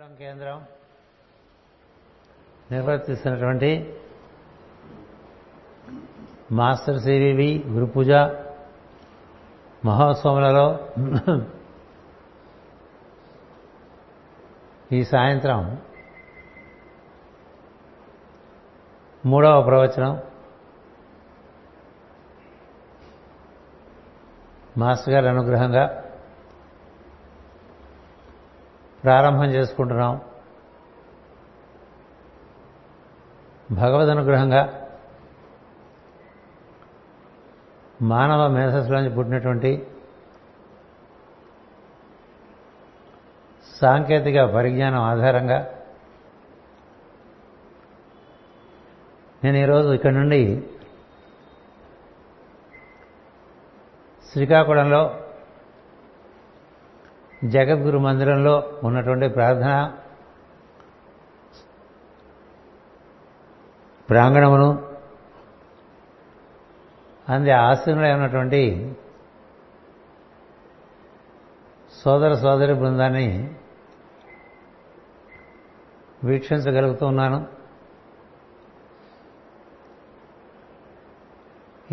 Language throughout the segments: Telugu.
పురం కేంద్రం నిర్వర్తిస్తున్నటువంటి మాస్టర్ సివివి గురు పూజ మహోత్సవములలో ఈ సాయంత్రం మూడవ ప్రవచనం మాస్టర్ గారి అనుగ్రహంగా ప్రారంభం చేసుకుంటున్నాం. భగవద్ అనుగ్రహంగా మానవ మేధస్సులోంచి పుట్టినటువంటి సాంకేతిక పరిజ్ఞానం ఆధారంగా నేను ఈరోజు ఇక్కడి నుండి శ్రీకాకుళంలో జగద్గురు మందిరంలో ఉన్నటువంటి ప్రార్థన ప్రాంగణమును అందే ఆశ్రమంలో ఉన్నటువంటి సోదర సోదరి బృందాన్ని వీక్షించగలుగుతూ ఉన్నాను.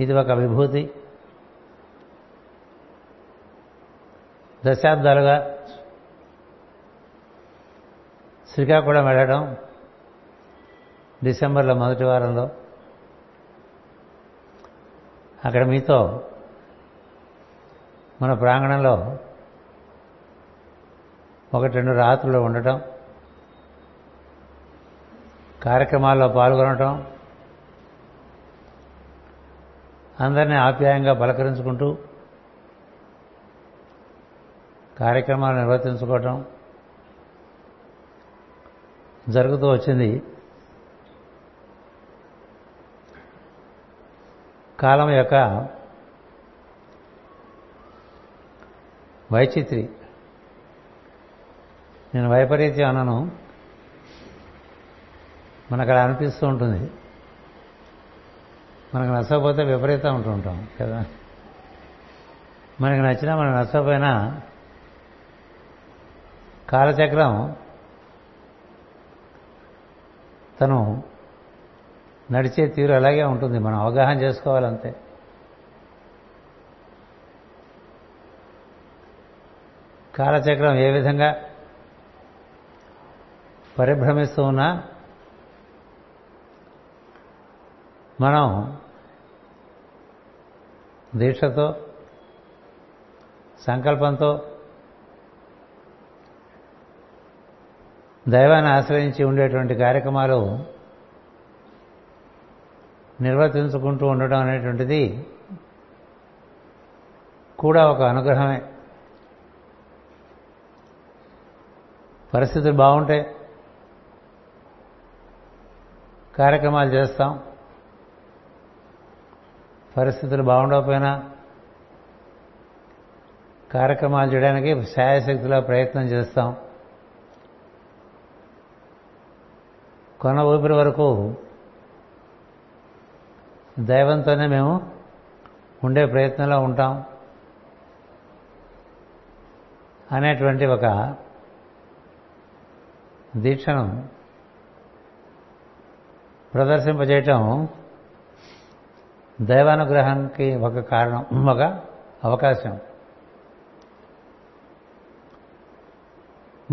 ఇది ఒక విభూతి. దశాబ్దాలుగా శ్రీకాకుళం వెళ్ళడం, డిసెంబర్లో మొదటి వారంలో అక్కడ మీతో మన ప్రాంగణంలో 1-2 రాత్రులు ఉండటం, కార్యక్రమాల్లో పాల్గొనటం, అందరినీ ఆప్యాయంగా పలకరించుకుంటూ కార్యక్రమాలు నిర్వర్తించుకోవటం జరుగుతూ వచ్చింది. కాలం యొక్క వైచిత్రి, నేను వైపరీత్యం అనను, మనకు అలా అనిపిస్తూ ఉంటుంది. మనకు నచ్చకపోతే విపరీతం ఉంటుంటాం కదా. మనకు నచ్చినా మనకు నచ్చకపోయినా కాలచక్రం తను నడిచే తీరు అలాగే ఉంటుంది. మనం అవగాహన చేసుకోవాలంతే. కాలచక్రం ఏ విధంగా పరిభ్రమిస్తూ ఉన్నా మనం దీక్షతో, సంకల్పంతో, దైవాన్ని ఆశ్రయించి ఉండేటువంటి కార్యక్రమాలు నిర్వర్తించుకుంటూ ఉండడం అనేటువంటిది కూడా ఒక అనుగ్రహమే. పరిస్థితులు బాగుంటే కార్యక్రమాలు చేస్తాం, పరిస్థితులు బాగుండకపోయినా కార్యక్రమాలు చేయడానికి శాయశక్తిలో ప్రయత్నం చేస్తాం. కొన ఊపిరి వరకు దైవంతోనే మేము ఉండే ప్రయత్నంలో ఉంటాం అనేటువంటి ఒక దీక్షను ప్రదర్శింపజేయటం దైవానుగ్రహానికి ఒక కారణం, ఒక అవకాశం.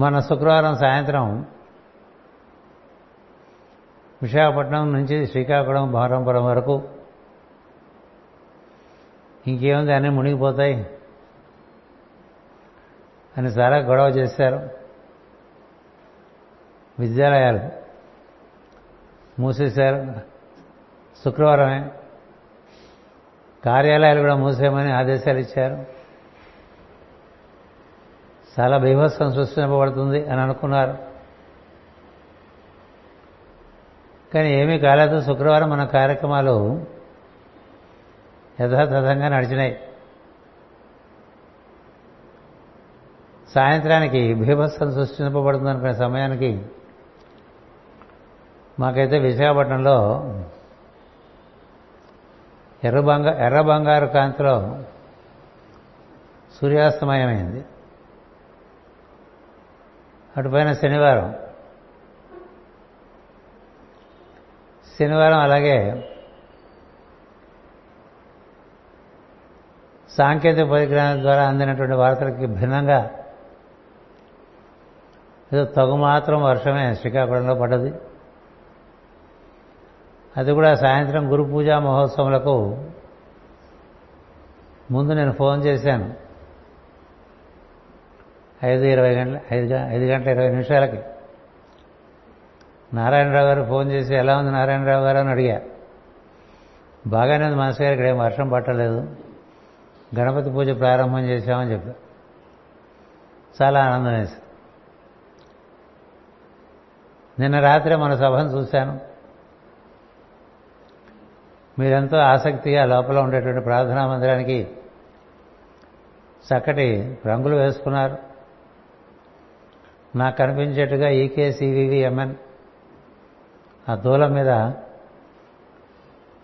మన శుక్రవారం సాయంత్రం విశాఖపట్నం నుంచి శ్రీకాకుళం భవరంపురం వరకు ఇంకేముంది, అన్నీ మునిగిపోతాయి అని చాలా గొడవ చేశారు. విద్యాలయాలు మూసేశారు శుక్రవారమే, కార్యాలయాలు కూడా మూసేయమని ఆదేశాలు ఇచ్చారు. చాలా బీభత్సం సృష్టించబడుతుంది అని అనుకున్నారు, కానీ ఏమీ కాలేదు. శుక్రవారం మన కార్యక్రమాలు యథాతథంగా నడిచినాయి. సాయంత్రానికి భీభత్సం సృష్టింపబడుతుందనుకునే సమయానికి మాకైతే విశాఖపట్నంలో ఎర్ర బంగారు కాంతిలో సూర్యాస్తమయమైంది. అటుపైన శనివారం అలాగే సాంకేతిక పరిజ్ఞానం ద్వారా అందినటువంటి వార్తలకి భిన్నంగా ఏదో తగు మాత్రం వర్షమే శ్రీకాకుళంలో పడ్డది. అది కూడా సాయంత్రం గురు పూజా మహోత్సవాలకు ముందు నేను ఫోన్ చేశాను 5:20 నారాయణరావు గారు ఫోన్ చేసి ఎలా ఉంది నారాయణరావు గారు అని అడిగా. బాగానే ఉంది మాస్టర్ గారు, ఇక్కడేం వర్షం పట్టలేదు, గణపతి పూజ ప్రారంభం చేశామని చెప్పా. చాలా ఆనందం వేసి నిన్న రాత్రే మన సభను చూశాను. మీరెంతో ఆసక్తిగా లోపల ఉండేటువంటి ప్రార్థనా మందిరానికి చక్కటి రంగులు వేసుకున్నారు. నాకు కనిపించేట్టుగా EKCVVMN ఆ దూలం మీద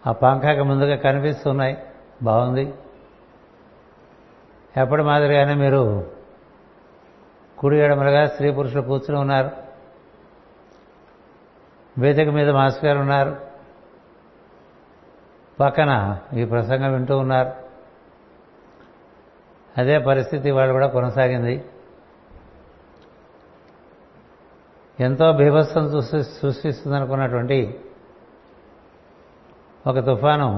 ఆ పంకాకి ముందుగా కనిపిస్తున్నాయి. బాగుంది. ఎప్పటి మాదిరిగానే మీరు కుడి ఎడమలుగా స్త్రీ పురుషులు కూర్చుని ఉన్నారు. వేదిక మీద మాస్టర్ గారు ఉన్నారు, పక్కన ఈ ప్రసంగం వింటూ ఉన్నారు. అదే పరిస్థితి వాళ్ళు కూడా కొనసాగింది. ఎంతో బీభత్సం సృష్టిస్తుందనుకున్నటువంటి ఒక తుఫాను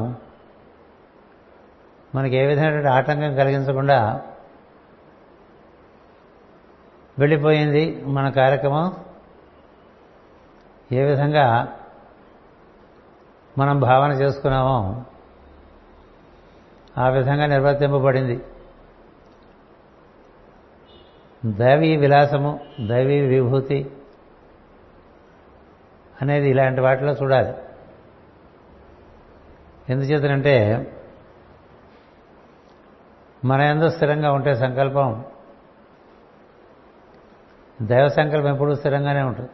మనకి ఏ విధమైనటువంటి ఆటంకం కలిగించకుండా వెళ్ళిపోయింది. మన కార్యక్రమం ఏ విధంగా మనం భావన చేసుకున్నామో ఆ విధంగా నిర్వర్తింపబడింది. దైవీ విలాసము, దైవీ విభూతి అనేది ఇలాంటి వాటిలో చూడాలి. ఎందుచేతనంటే మన యందు స్థిరంగా ఉంటే సంకల్పం, దైవ సంకల్పం ఎప్పుడూ స్థిరంగానే ఉంటుంది.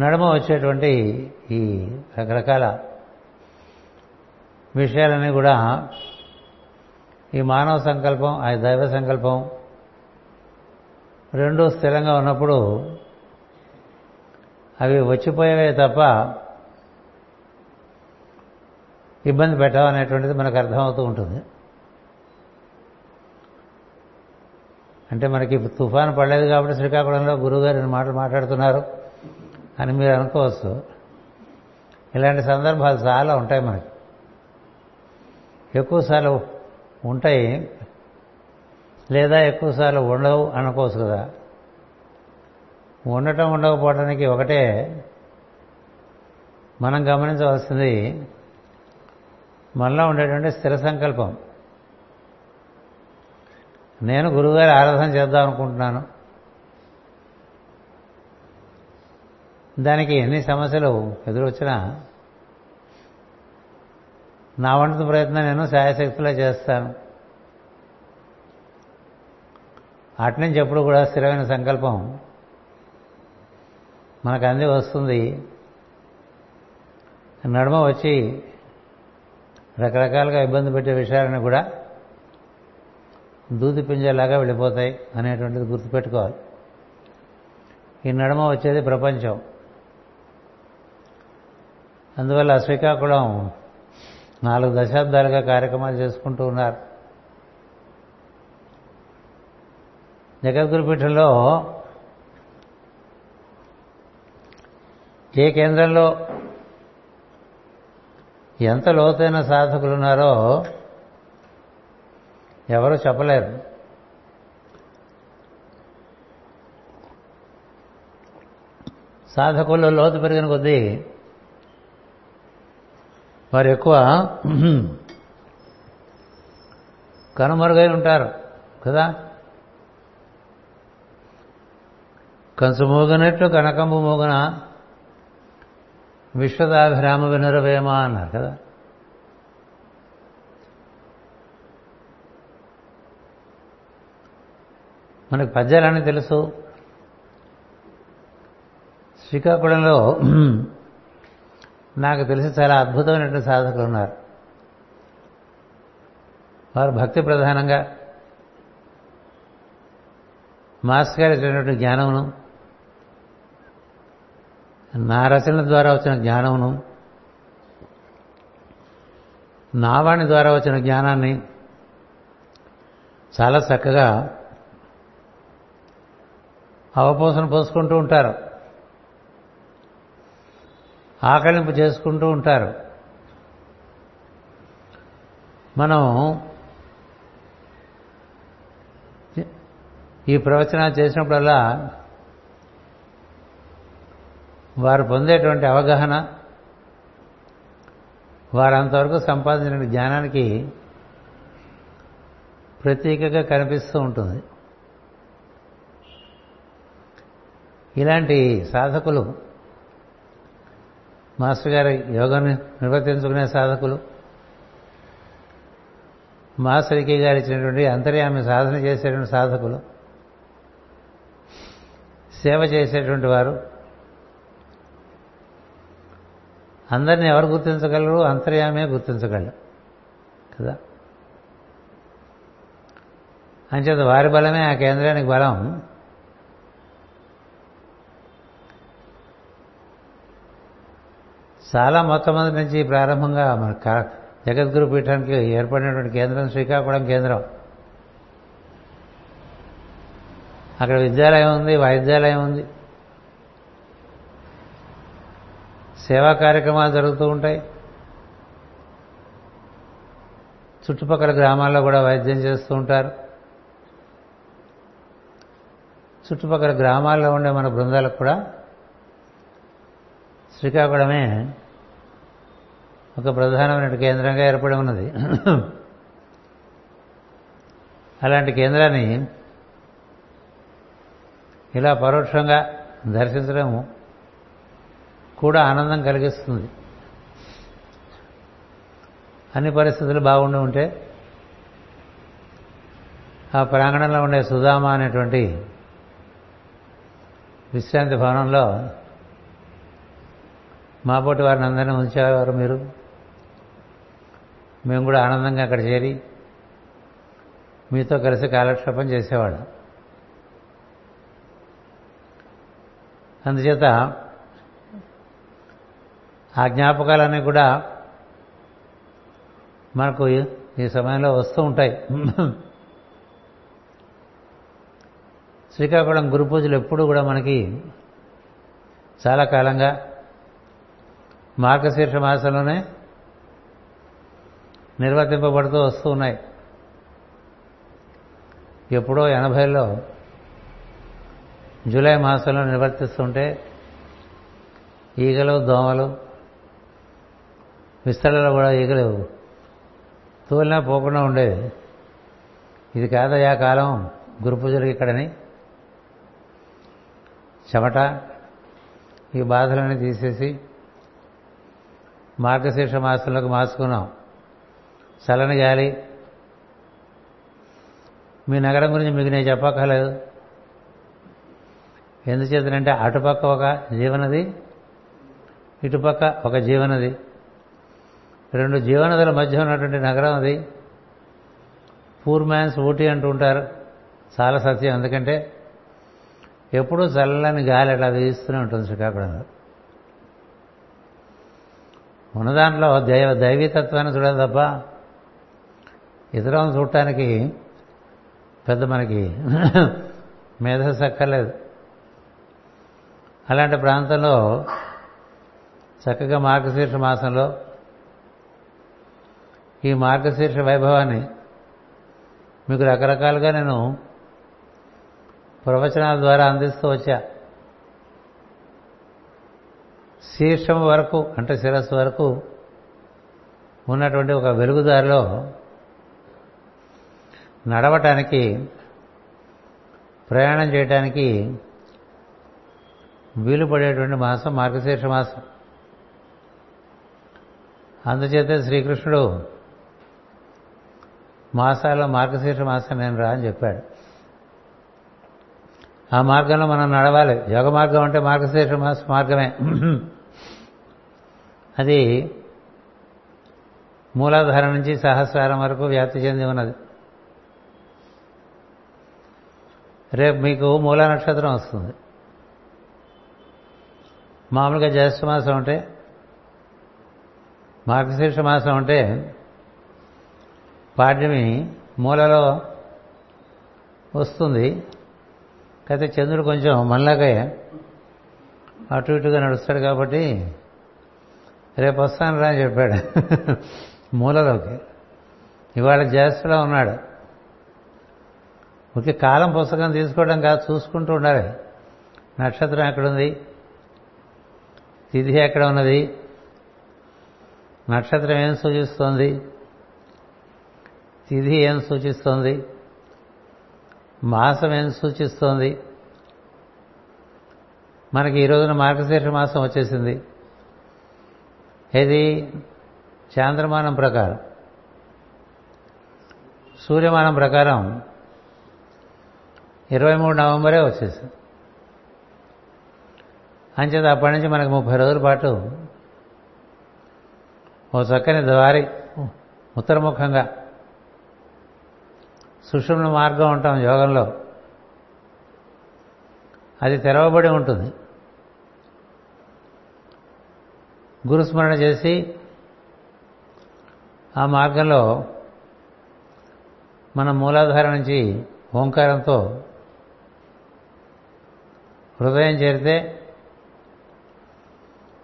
నడుమ వచ్చేటువంటి ఈ రకరకాల విషయాలన్నీ కూడా ఈ మానవ సంకల్పం, ఆ దైవ సంకల్పం రెండూ స్థిరంగా ఉన్నప్పుడు అవి వచ్చిపోయేవే తప్ప ఇబ్బంది పెట్టామనేటువంటిది మనకు అర్థమవుతూ ఉంటుంది. అంటే మనకి తుఫాను పడలేదు కాబట్టి శ్రీకాకుళంలో గురువుగారు నేను మాట్లాడుతున్నారు అని మీరు అనుకోవచ్చు. ఇలాంటి సందర్భాలు చాలా ఉంటాయి, మనకి ఎక్కువసార్లు ఉంటాయి లేదా ఎక్కువసార్లు ఉండవు అనుకోవచ్చు కదా. ఉండటం ఉండకపోవడానికి ఒకటే మనం గమనించవలసింది, మనలో ఉండేటువంటి స్థిర సంకల్పం. నేను గురువుగారి ఆరాధన చేద్దాం అనుకుంటున్నాను, దానికి ఎన్ని సమస్యలు ఎదురొచ్చినా నా వంతు ప్రయత్నం నేను సాయశక్తిలో చేస్తాను. అట్నుంచి ఎప్పుడు కూడా స్థిరమైన సంకల్పం మనకు అంది వస్తుంది. నడుమ వచ్చి రకరకాలుగా ఇబ్బంది పెట్టే విషయాలను కూడా దూది పింజలాగా వెళ్ళిపోతాయి అనేటువంటిది గుర్తుపెట్టుకోవాలి. ఈ నడుమ వచ్చేది ప్రపంచం. అందువల్ల శ్రీకాకుళం 4 దశాబ్దాలుగా కార్యక్రమాలు చేసుకుంటూ ఉన్నారు. జగద్గురుపీఠంలో ఏ కేంద్రంలో ఎంత లోతైన సాధకులు ఉన్నారో ఎవరు చెప్పలేరు. సాధకుల్లో లోతు పెరిగిన కొద్దీ వారు ఎక్కువ కనుమరుగై ఉంటారు కదా. కంచు మూగినట్లు కనకంబు మూగన విశ్వదాభిరామ వినురవేమ అన్నారు కదా. మనకు పద్యాలని తెలుసు. శ్రీకాకుళంలో నాకు తెలిసి చాలా అద్భుతమైనటువంటి సాధకులు ఉన్నారు. వారు భక్తి ప్రధానంగా మాస్టర్ గారు ఇచ్చినటువంటి జ్ఞానమును, నా రచనల ద్వారా వచ్చిన జ్ఞానమును, నా వాణి ద్వారా వచ్చిన జ్ఞానాన్ని చాలా చక్కగా అవపోసన పోసుకుంటూ ఉంటారు, ఆకలింపు చేసుకుంటూ ఉంటారు. మనం ఈ ప్రవచనాలు చేసినప్పుడల్లా వారు పొందేటువంటి అవగాహన, వారు అంతవరకు సంపాదించిన జ్ఞానానికి ప్రతీకగా కనిపిస్తూ ఉంటుంది. ఇలాంటి సాధకులు, మాస్టర్ గారి యోగాన్ని నిర్వర్తించుకునే సాధకులు, మాస్టర్కి గారు ఇచ్చినటువంటి అంతర్యామి సాధన చేసేటువంటి సాధకులు, సేవ చేసేటువంటి వారు అందరినీ ఎవరు గుర్తించగలరు? అంతర్యామే గుర్తించగలరు కదా. అంచేత వారి బలమే ఆ కేంద్రానికి బలం. చాలా మొట్టమొదటి నుంచి ప్రారంభంగా మన జగద్గురు పీఠానికి ఏర్పడినటువంటి కేంద్రం శ్రీకాకుళం కేంద్రం. అక్కడ విద్యాలయం ఉంది, వైద్యాలయం ఉంది, సేవా కార్యక్రమాలు జరుగుతూ ఉంటాయి. చుట్టుపక్కల గ్రామాల్లో కూడా వైద్యం చేస్తూ ఉంటారు. చుట్టుపక్కల గ్రామాల్లో ఉండే మన బృందాలకు కూడా శ్రీకాకుళమే ఒక ప్రధానమైన కేంద్రంగా ఏర్పడి ఉన్నది. అలాంటి కేంద్రాన్ని ఇలా పరోక్షంగా దర్శించడం కూడా ఆనందం కలిగిస్తుంది. అన్ని పరిస్థితులు బాగుండి ఉంటే ఆ ప్రాంగణంలో ఉండే సుధామ అనేటువంటి విశ్రాంతి భవనంలో మా పోటీ వారిని అందరినీ ఉంచేవారు మీరు. మేము కూడా ఆనందంగా అక్కడ చేరి మీతో కలిసి కాలక్షేపం చేసేవాళ్ళం. అందుచేత ఆ జ్ఞాపకాలన్నీ కూడా మనకు ఈ సమయంలో వస్తూ ఉంటాయి. శ్రీకాకుళం గురు పూజలు ఎప్పుడూ కూడా మనకి చాలా కాలంగా మార్గశీర్ష మాసంలోనే నిర్వర్తింపబడుతూ వస్తూ ఉన్నాయి. ఎప్పుడో 80లో జూలై మాసంలో నిర్వర్తిస్తుంటే ఈగలు, దోమలు, విస్తరణలో కూడా ఈగలు తోలినా పోకుండా ఉండేవి. ఇది కాదయా కాలం గురు పూజలకి ఇక్కడని చెమట ఈ బాధలన్నీ తీసేసి మార్గశీర్ష మాసంలోకి మార్చుకున్నాం. చల్లని గాలి. మీ నగరం గురించి మీకు నేను చెప్పక్కర్లేదు. ఎందుచేతనంటే అటుపక్క ఒక జీవనది, ఇటుపక్క ఒక జీవనది, రెండు జీవనదుల మధ్య ఉన్నటువంటి నగరం అది. పూర్ మ్యాన్స్ ఊటీ అంటూ ఉంటారు. చాలా సత్యం. ఎందుకంటే ఎప్పుడూ చల్లని గాలి అట్లా వీస్తూనే ఉంటుంది శ్రీకాకుళంలో. ఉన్నదాంట్లో దైవీతత్వాన్ని చూడాలి తప్ప ఇతరం చూడటానికి పెద్ద మనకి మేధస్సు అక్కర్లేదు. అలాంటి ప్రాంతంలో చక్కగా మార్గశీర్ష మాసంలో ఈ మార్గశీర్ష వైభవాన్ని మీకు రకరకాలుగా నేను ప్రవచనాల ద్వారా అందిస్తూ వచ్చా. శీర్షం వరకు అంటే శిరస్సు వరకు ఉన్నటువంటి ఒక వెలుగుదారిలో నడవటానికి, ప్రయాణం చేయటానికి వీలు పడేటువంటి మాసం మార్గశీర్ష మాసం. అందుచేత శ్రీకృష్ణుడు మాసాల్లో మార్గశీర్ష మాసం నేను రా అని చెప్పాడు. ఆ మార్గంలో మనం నడవాలి. యోగ మార్గం అంటే మార్గశీర్ష మాస మార్గమే. అది మూలాధార నుంచి సహస్రారం వరకు వ్యాప్తి చెంది ఉన్నది. రేపు మీకు మూలా నక్షత్రం వస్తుంది. మామూలుగా జ్యేష్ఠ మాసం అంటే, మార్గశీర్ష మాసం అంటే పాడ్యమి మూలలో వస్తుంది. అయితే చంద్రుడు కొంచెం మనలాగే అటు ఇటుగా నడుస్తాడు కాబట్టి రేపు వస్తాను రా అని చెప్పాడు మూలలోకి. ఇవాళ జ్యేష్ఠలో ఉన్నాడు. ఓకే, కాలం పుస్తకం తీసుకోవడం కాదు, చూసుకుంటూ ఉండాలి. నక్షత్రం ఎక్కడుంది, తిథి ఎక్కడ ఉన్నది, నక్షత్రం ఏం సూచిస్తోంది, తిథి ఏం సూచిస్తోంది, మాసం ఏం సూచిస్తోంది. మనకి ఈ రోజున మార్గశీర్ష మాసం వచ్చేసింది. ఇది చాంద్రమానం ప్రకారం. సూర్యమానం ప్రకారం 23 నవంబరే వచ్చేసింది. అంచేత అప్పటి నుంచి మనకు 30 రోజుల పాటు ఓ చక్కని ద్వారి ఉత్తరముఖంగా సుషుమ్న మార్గం ఉంటాం యోగంలో. అది తెరవబడి ఉంటుంది. గురుస్మరణ చేసి ఆ మార్గంలో మన మూలాధార నుంచి ఓంకారంతో హృదయం చేరితే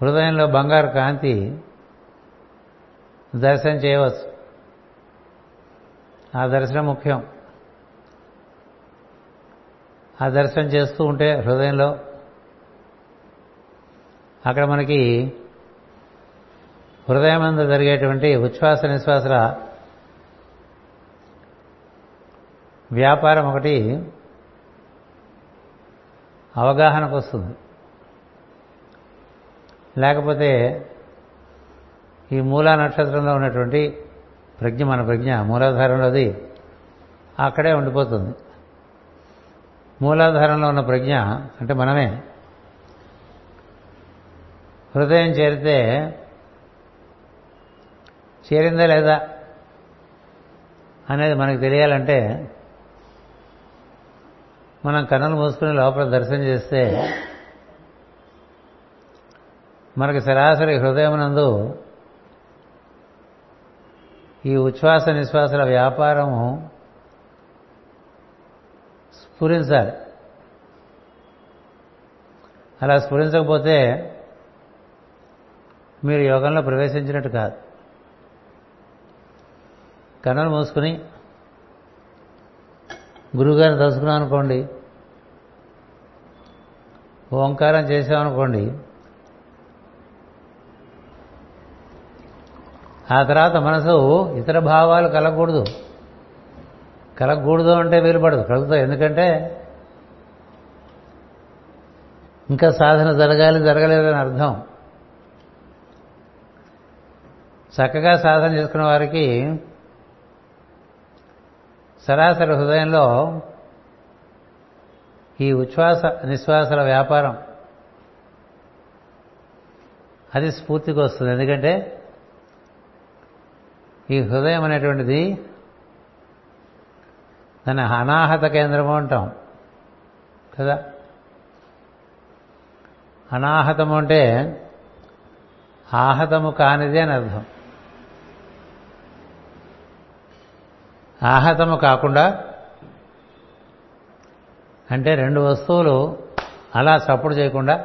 హృదయంలో బంగారు కాంతి దర్శనం చేయవచ్చు. ఆ దర్శనం ముఖ్యం. ఆ దర్శనం చేస్తూ ఉంటే హృదయంలో అక్కడ మనకి హృదయమందు జరిగేటువంటి ఉచ్ఛ్వాస నిశ్వాసల వ్యాపారం ఒకటి అవగాహనకు వస్తుంది. లేకపోతే ఈ మూలా నక్షత్రంలో ఉన్నటువంటి ప్రజ్ఞ, మన ప్రజ్ఞ మూలాధారంలోది అక్కడే ఉండిపోతుంది. మూలాధారంలో ఉన్న ప్రజ్ఞ అంటే మనమే హృదయం చేరితే చేరిందా లేదా అనేది మనకు తెలియాలంటే మనం కన్నులు మూసుకుని లోపల దర్శనం చేస్తే మనకి సరాసరి హృదయమునందు ఈ ఉచ్ఛ్వాస నిశ్వాసల వ్యాపారము స్ఫురించాలి. అలా స్ఫురించకపోతే మీరు యోగంలో ప్రవేశించినట్టు కాదు. కన్నులు మూసుకుని గురువుగారిని తలుచుకున్నాం అనుకోండి, ఓంకారం చేసామనుకోండి, ఆ తర్వాత మనసు ఇతర భావాలు కలగకూడదు. కలగకూడదు అంటే వీలుపడదు, కలుగుతాయి. ఎందుకంటే ఇంకా సాధన జరగలేదని అర్థం. చక్కగా సాధన చేసుకున్న వారికి సరాసరి హృదయంలో ఈ ఉచ్ఛ్వాస నిశ్వాసల వ్యాపారం అది స్ఫూర్తికి వస్తుంది. ఎందుకంటే ఈ హృదయం అనేటువంటిది దాన్ని అనాహత కేంద్రము అంటాం కదా. అనాహతము అంటే ఆహతము కానిది అని అర్థం. ఆహతము కాకుండా అంటే రెండు వస్తువులు అలా చప్పుడు చేయకుండా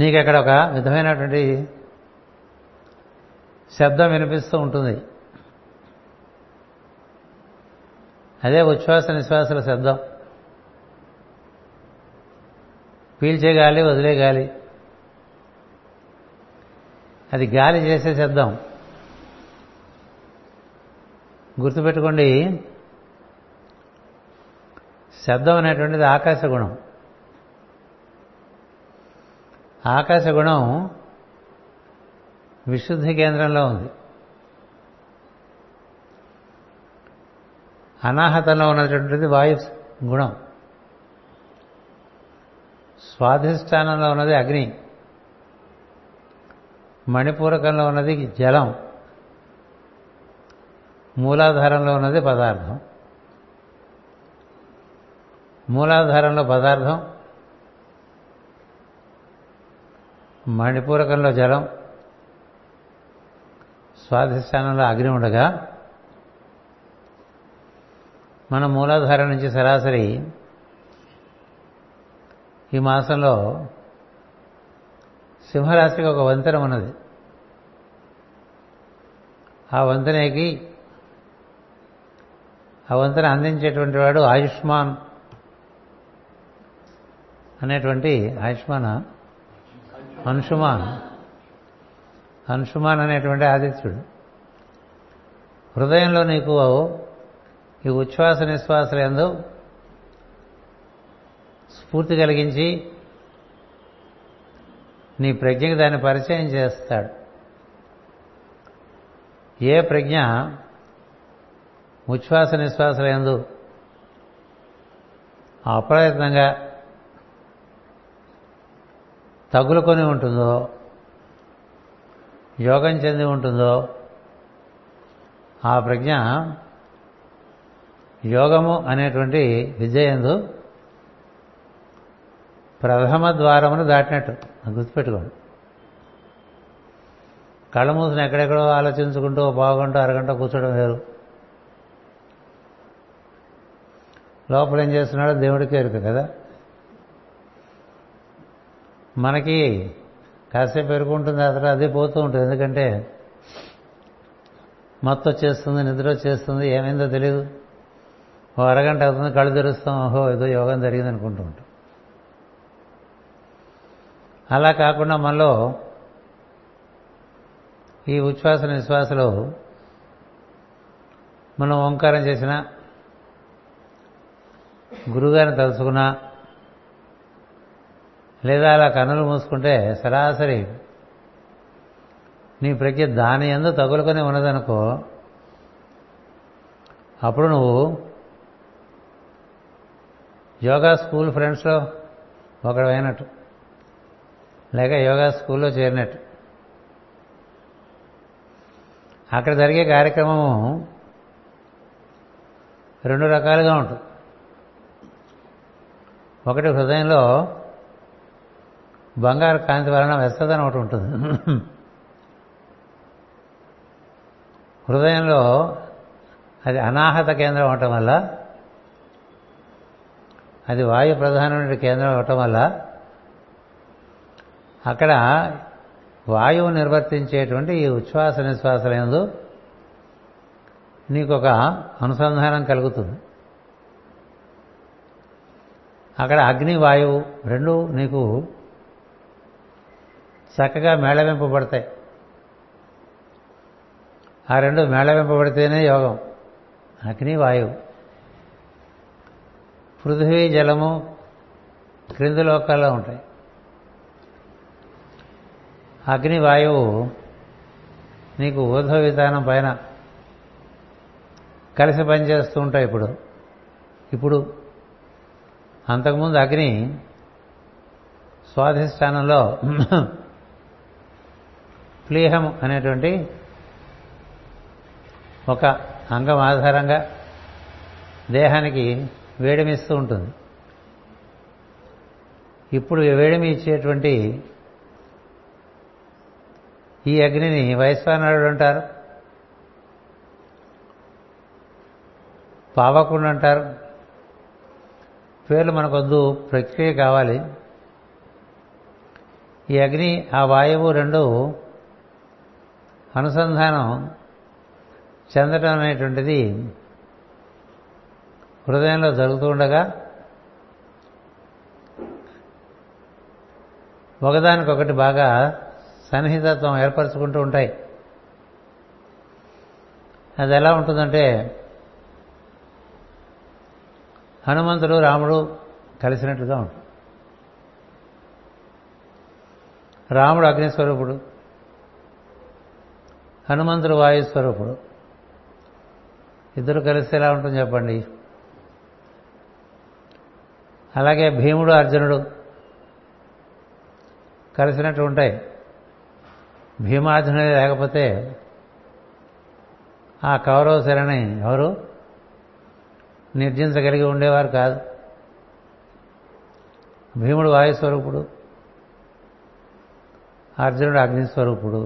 నీకు అక్కడ ఒక విధమైనటువంటి శబ్దం వినిపిస్తూ ఉంటుంది. అదే ఉచ్ఛ్వాస నిశ్వాసల శబ్దం. పీల్చే గాలి, వదిలే గాలి, అది గాలి చేసే శబ్దం. గుర్తుపెట్టుకోండి, శబ్దం అనేటువంటిది ఆకాశగుణం. ఆకాశగుణం విశుద్ధి కేంద్రంలో ఉంది. అనాహతంలో ఉన్నటువంటిది వాయు గుణం. స్వాధిష్టానంలో ఉన్నది అగ్ని. మణిపూరకంలో ఉన్నది జలం. మూలాధారంలో ఉన్నది పదార్థం. మూలాధారంలో పదార్థం, మణిపూరకంలో జలం, స్వాధిష్టానంలో అగ్ని ఉండగా మన మూలాధారం నుంచి సరాసరి ఈ మాసంలో సింహరాశికి ఒక వంతెన ఉన్నది. ఆ వంతెన అందించేటువంటి వాడు అంశుమాన్ అనేటువంటి ఆదిత్యుడు. హృదయంలో నీకు ఈ ఉచ్ఛ్వాస నిశ్వాసలందు స్ఫూర్తి కలిగించి నీ ప్రజ్ఞకి దాన్ని పరిచయం చేస్తాడు. ఏ ప్రజ్ఞ ఉచ్ఛ్వాస నిశ్వాసలందు అప్రయత్నంగా తగులుకొని ఉంటుందో, యోగం చెంది ఉంటుందో, ఆ ప్రజ్ఞ యోగము అనేటువంటి విజయందు ప్రథమ ద్వారమును దాటినట్టు గుర్తుపెట్టుకోండి. కళ్ళ మూసుని ఎక్కడెక్కడో ఆలోచించుకుంటూ బాగుంటూ అరగంట కూర్చోడం వేరు. లోపల ఏం చేస్తున్నాడో దేవుడికి ఎరుక కదా. మనకి కాసేపు ఎరుకుంటుంది, అతను అదే పోతూ ఉంటుంది. ఎందుకంటే మత్తు వచ్చేస్తుంది, నిద్ర వచ్చేస్తుంది, ఏమైందో తెలియదు. ఓ అరగంట అవుతుంది, కళ్ళు తెరుస్తాం, ఓహో ఏదో యోగం జరిగింది అనుకుంటూ ఉంటాం. అలా కాకుండా మనలో ఈ ఉచ్ఛ్వాస నిశ్వాసలో మనం ఓంకారం చేసినా, గురువుగారిని తలుచుకున్నా, లేదా అలా కన్నులు మూసుకుంటే సరాసరి నీ ప్రజ్ఞ దాని యందు తగులుకొని ఉన్నదనుకో, అప్పుడు నువ్వు యోగా స్కూల్ ఫ్రెండ్స్లో ఒకడైనట్టు, లేక యోగా స్కూల్లో చేరినట్టు. అక్కడ జరిగే కార్యక్రమము రెండు రకాలుగా ఉంటుంది. ఒకటి హృదయంలో బంగారు కాంతి వలన వెచ్చదనం ఒకటి ఉంటుంది. హృదయంలో అది అనాహత కేంద్రం అవటం వల్ల, అది వాయు ప్రధానమైన కేంద్రం అవటం వల్ల అక్కడ వాయువు నిర్వర్తించేటువంటి ఈ ఉచ్ఛ్వాస నిశ్వాసలందు నీకొక అనుసంధానం కలుగుతుంది. అక్కడ అగ్ని వాయువు రెండు నీకు చక్కగా మేళవింపబడతాయి. ఆ రెండు మేళవింపబడితేనే యోగం. అగ్ని వాయువు, పృథ్వీ జలము క్రింది లోకాల్లో ఉంటాయి. అగ్ని వాయువు నీకు ఊర్ధ్వ విధానం పైన కలిసి పనిచేస్తూ ఉంటాయి. ఇప్పుడు అంతకుముందు అగ్ని స్వాధిష్టానంలో ప్లీహం అనేటువంటి ఒక అంగం ఆధారంగా దేహానికి వేడిమిస్తూ ఉంటుంది. ఇప్పుడు వేడిమి ఇచ్చేటువంటి ఈ అగ్నిని వైశ్వానరుడు అంటారు, పావకుడు అంటారు. పేర్లు మనకొద్దు, ప్రక్రియ కావాలి. ఈ అగ్ని ఆ వాయువు రెండు అనుసంధానం చెందడం అనేటువంటిది హృదయంలో జరుగుతూ ఉండగా ఒకదానికొకటి బాగా సన్నిహితత్వం ఏర్పరచుకుంటూ ఉంటాయి. అది ఎలా ఉంటుందంటే, హనుమంతుడు రాముడు కలిసినట్లుగా ఉంటుంది. రాముడు అగ్నిస్వరూపుడు, హనుమంతుడు వాయుస్వరూపుడు. ఇద్దరు కలిస్తే ఎలా ఉంటుంది చెప్పండి. అలాగే భీముడు అర్జునుడు కలిసినట్టు ఉంటాయి. భీమార్జునుడే లేకపోతే ఆ కౌరవ శరణి ఎవరు నిర్జించగలిగి ఉండేవారు కాదు. భీముడు వాయుస్వరూపుడు, అర్జునుడు అగ్నిస్వరూపుడు.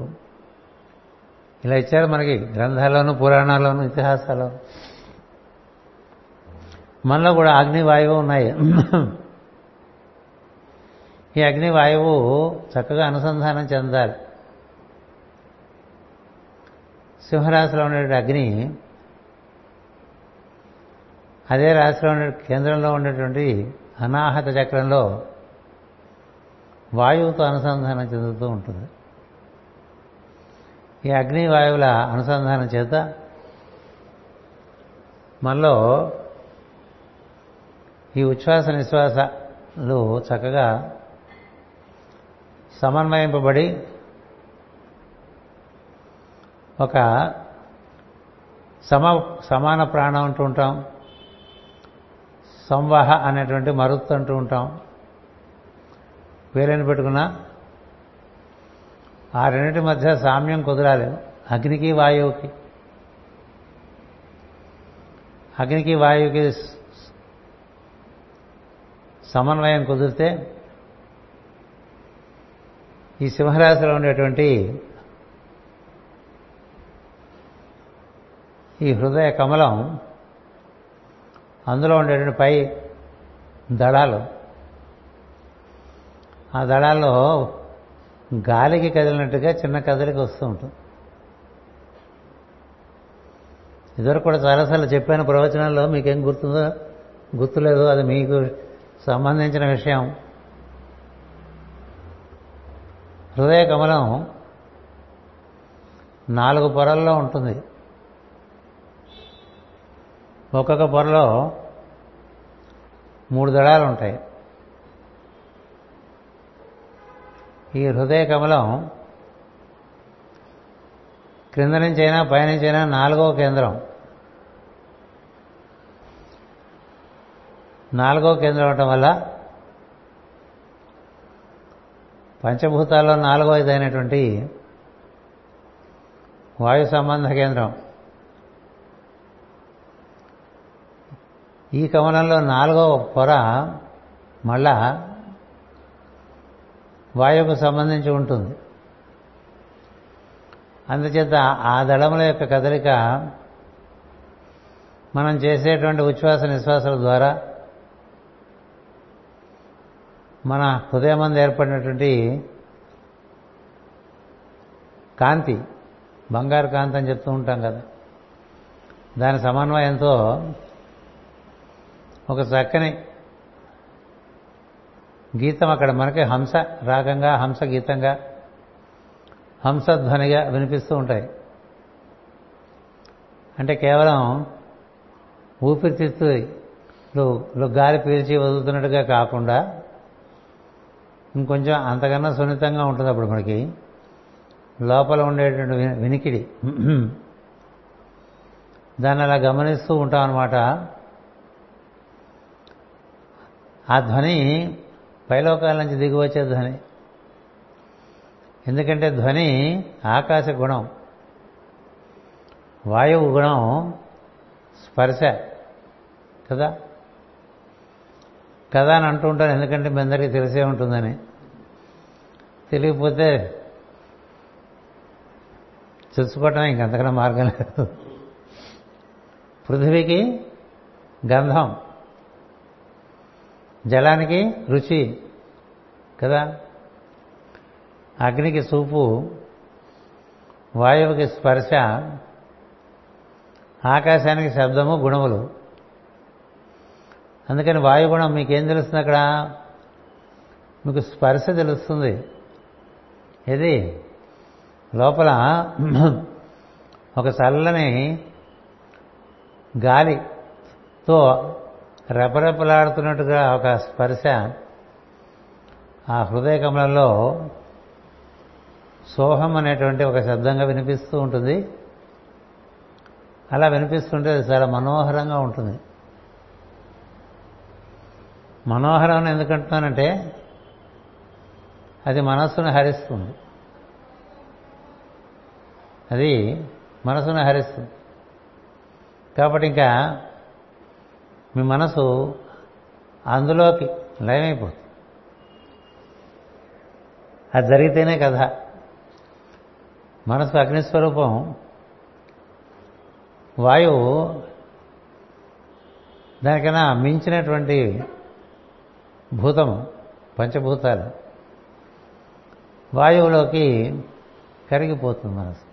ఇలా ఇచ్చారు మనకి గ్రంథాల్లోనూ పురాణాల్లోనూ ఇతిహాసాల్లో. మనలో కూడా అగ్ని వాయువు ఉన్నాయి. ఈ అగ్ని వాయువు చక్కగా అనుసంధానం చెందాలి. సింహరాశిలో ఉండే అగ్ని అదే రాశిలో ఉండే కేంద్రంలో ఉండేటువంటి అనాహత చక్రంలో వాయువుతో అనుసంధానం చెందుతూ ఉంటుంది. ఈ అగ్ని వాయువుల అనుసంధానం చేత మనలో ఈ ఉచ్ఛ్వాస నిశ్వాసాలు చక్కగా సమన్వయింపబడి ఒక సమాన ప్రాణం అంటూ ఉంటాం, సంవాహ అనేటువంటి మరుత్తు అంటూ ఉంటాం. వేరేని పెట్టుకున్నా ఆ రెండింటి మధ్య సామ్యం కుదరాలి. అగ్నికి వాయువుకి, అగ్నికి వాయువుకి సమన్వయం కుదిరితే ఈ సింహరాశిలో ఉండేటువంటి ఈ హృదయ కమలం, అందులో ఉండేటువంటి పై దళాలు, ఆ దళాల్లో గాలికి కదిలినట్టుగా చిన్న కదలికి వస్తూ ఉంటుంది. ఇదివరకు కూడా చాలాసార్లు చెప్పాను ప్రవచనాల్లో, మీకేం గుర్తుందో గుర్తులేదు, అది మీకు సంబంధించిన విషయం. హృదయ కమలం 4 పొరల్లో ఉంటుంది. ఒక్కొక్క పొరలో 3 దళాలు ఉంటాయి. ఈ హృదయ కమలం క్రింద నుంచైనా పైనుంచైనా 4వ కేంద్రం. 4వ కేంద్రం అవటం వల్ల పంచభూతాల్లో 4వదైనటువంటి వాయు సంబంధ కేంద్రం, ఈ కమలంలో 4వ పొర మళ్ళా వాయువుకు సంబంధించి ఉంటుంది. అందుచేత ఆ దళముల యొక్క కదలిక మనం చేసేటువంటి ఉచ్ఛ్వాస నిశ్వాసాల ద్వారా మన హృదయం అందు ఏర్పడినటువంటి కాంతి, బంగారు కాంతి అని చెప్తూ ఉంటాం కదా, దాని సమన్వయంతో ఒక చక్కని గీతం అక్కడ మనకి హంస రాగంగా, హంస గీతంగా, హంసధ్వనిగా వినిపిస్తూ ఉంటాయి. అంటే కేవలం ఊపిరితిత్తులు గాలి పీల్చి వదులుతున్నట్టుగా కాకుండా ఇంకొంచెం అంతకన్నా సున్నితంగా ఉంటుంది. అప్పుడు మనకి లోపల ఉండేటువంటి వినికిడి, దాన్ని అలా గమనిస్తూ ఉంటాం అన్నమాట. ఆ ధ్వని పైలోకాల నుంచి దిగి వచ్చే ధ్వని. ఎందుకంటే ధ్వని ఆకాశ గుణం, వాయువు గుణం స్పర్శ కదా కదా అని అంటూ ఉంటాను. ఎందుకంటే మీ అందరికీ తెలిసే ఉంటుందని, తెలియకపోతే చూసుకోవటం ఇంకంతకన్నా మార్గం లేదు. పృథివీకి గంధం, జలానికి రుచి కదా, అగ్నికి సూపు, వాయువుకి స్పర్శ, ఆకాశానికి శబ్దము, గుణములు. అందుకని వాయుగుణం మీకేం తెలుస్తుంది? అక్కడ మీకు స్పర్శ తెలుస్తుంది. ఇది లోపల ఒక చల్లని గాలితో రెపరెపలాడుతున్నట్టుగా ఒక స్పర్శ ఆ హృదయ కమలంలో సోహం అనేటువంటి ఒక శబ్దంగా వినిపిస్తూ ఉంటుంది. అలా వినిపిస్తుంటే అది చాలా మనోహరంగా ఉంటుంది. మనోహరం అని ఎందుకంటున్నానంటే అది మనస్సును హరిస్తుంది, అది మనసును హరిస్తుంది. కాబట్టి ఇంకా మీ మనసు అందులోకి లయమైపోతుంది. అది జరిగితేనే కదా. మనసు అగ్నిస్వరూపం, వాయువు దానికన్నా మించినటువంటి భూతము, పంచభూతాలు. వాయువులోకి కరిగిపోతుంది మనసు.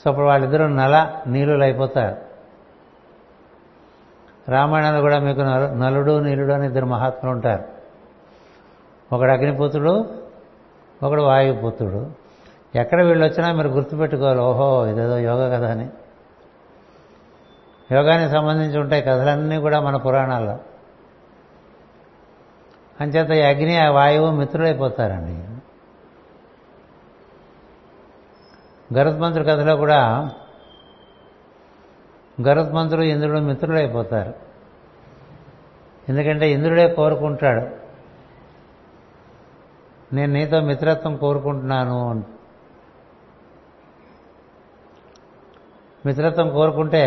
సో అప్పుడు వాళ్ళిద్దరూ నల నీలులు అయిపోతారు. రామాయణాలు కూడా మీకు నలుడు నీలుడు అని ఇద్దరు మహాత్ములు ఉంటారు. ఒకడు అగ్నిపుత్రుడు, ఒకడు వాయుపుత్రుడు. ఎక్కడ వీళ్ళు వచ్చినా మీరు గుర్తుపెట్టుకోవాలి, ఓహో ఇదేదో యోగా కథ అని. యోగానికి సంబంధించి ఉంటాయి కథలన్నీ కూడా మన పురాణాల్లో. అంచేత ఈ అగ్ని ఆ వాయువు మిత్రులైపోతారండి. గరుత్మంతుడి కథలో కూడా గరుత్మంతుడు ఇంద్రుడు మిత్రులైపోతారు. ఎందుకంటే ఇంద్రుడే కోరుకుంటాడు, నేను నీతో మిత్రత్వం కోరుకుంటున్నాను. మిత్రత్వం కోరుకుంటే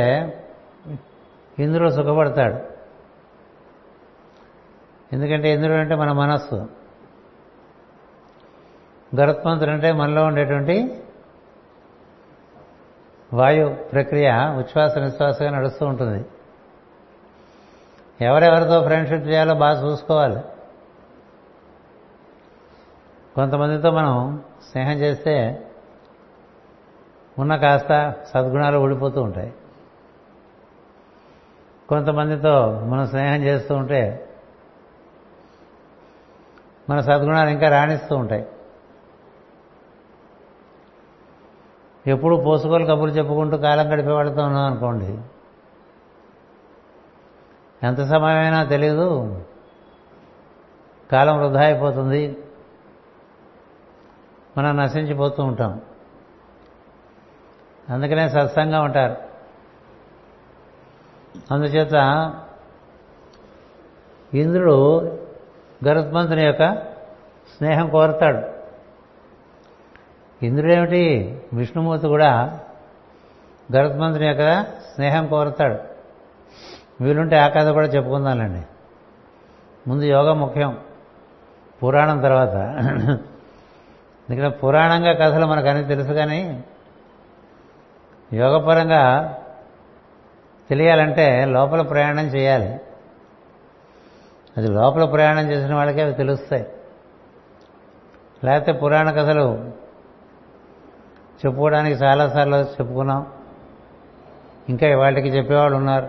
ఇంద్రుడు సుఖపడతాడు. ఎందుకంటే ఇంద్రుడు అంటే మన మనస్సు, గరుత్మంతుడు అంటే మనలో ఉండేటువంటి వాయు ప్రక్రియ ఉచ్ఛ్వాస నిశ్వాసగా నడుస్తూ ఉంటుంది. ఎవరెవరితో ఫ్రెండ్షిప్ చేయాలో బాగా చూసుకోవాలి. కొంతమందితో మనం స్నేహం చేస్తే ఉన్న కాస్త సద్గుణాలు ఊడిపోతూ ఉంటాయి. కొంతమందితో మనం స్నేహం చేస్తూ ఉంటే మన సద్గుణాలు ఇంకా రాణిస్తూ ఉంటాయి. ఎప్పుడు పోసుకోలు కబుర్లు చెప్పుకుంటూ కాలం గడిపే వాళ్ళతో ఉన్నాం అనుకోండి, ఎంత సమయమైనా తెలియదు, కాలం వృధా అయిపోతుంది, మనం నశించిపోతూ ఉంటాం. అందుకనే సత్సంగం ఉంటారు. అందుచేత ఇంద్రుడు గరుత్మంతుని యొక్క స్నేహం కోరుతాడు. ఇంద్రుడేమిటి, విష్ణుమూర్తి కూడా గరుత్మంతుని యొక్క స్నేహం కోరుతాడు. వీలుంటే ఆ కథ కూడా చెప్పుకుందాంలేండి. ముందు యోగం ముఖ్యం, పురాణం తర్వాత. ఎందుకంటే పురాణంగా కథలు మనకు అన్నీ తెలుసు, కానీ యోగపరంగా తెలియాలంటే లోపల ప్రయాణం చేయాలి. అది లోపల ప్రయాణం చేసిన వాళ్ళకే అవి తెలుస్తాయి. లేకపోతే పురాణ కథలు చెప్పుకోవడానికి చాలాసార్లు చెప్పుకున్నాం, ఇంకా ఇవాళకి చెప్పేవాళ్ళు ఉన్నారు.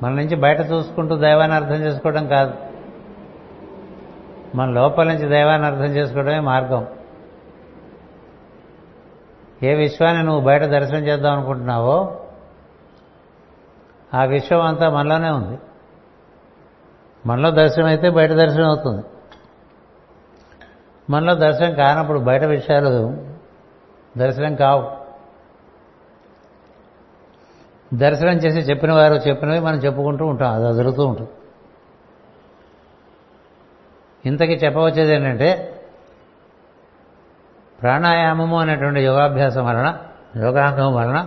మన నుంచి బయట చూసుకుంటూ దైవాన్ని అర్థం చేసుకోవడం కాదు, మన లోపల నుంచి దైవాన్ని అర్థం చేసుకోవడమే మార్గం. ఏ విశ్వాన్ని నువ్వు బయట దర్శనం చేద్దాం అనుకుంటున్నావో ఆ విశ్వం అంతా మనలోనే ఉంది. మనలో దర్శనం అయితే బయట దర్శనం అవుతుంది. మనలో దర్శనం కానప్పుడు బయట విషయాలు దర్శనం కావు. దర్శనం చేసి చెప్పిన వారు చెప్పినవి మనం చెప్పుకుంటూ ఉంటాం, అది జరుగుతూ ఉంటుంది. ఇంతకీ చెప్పవచ్చేది ఏంటంటే ప్రాణాయామము అనేటువంటి యోగాభ్యాసం వలన, యోగాంగం వలన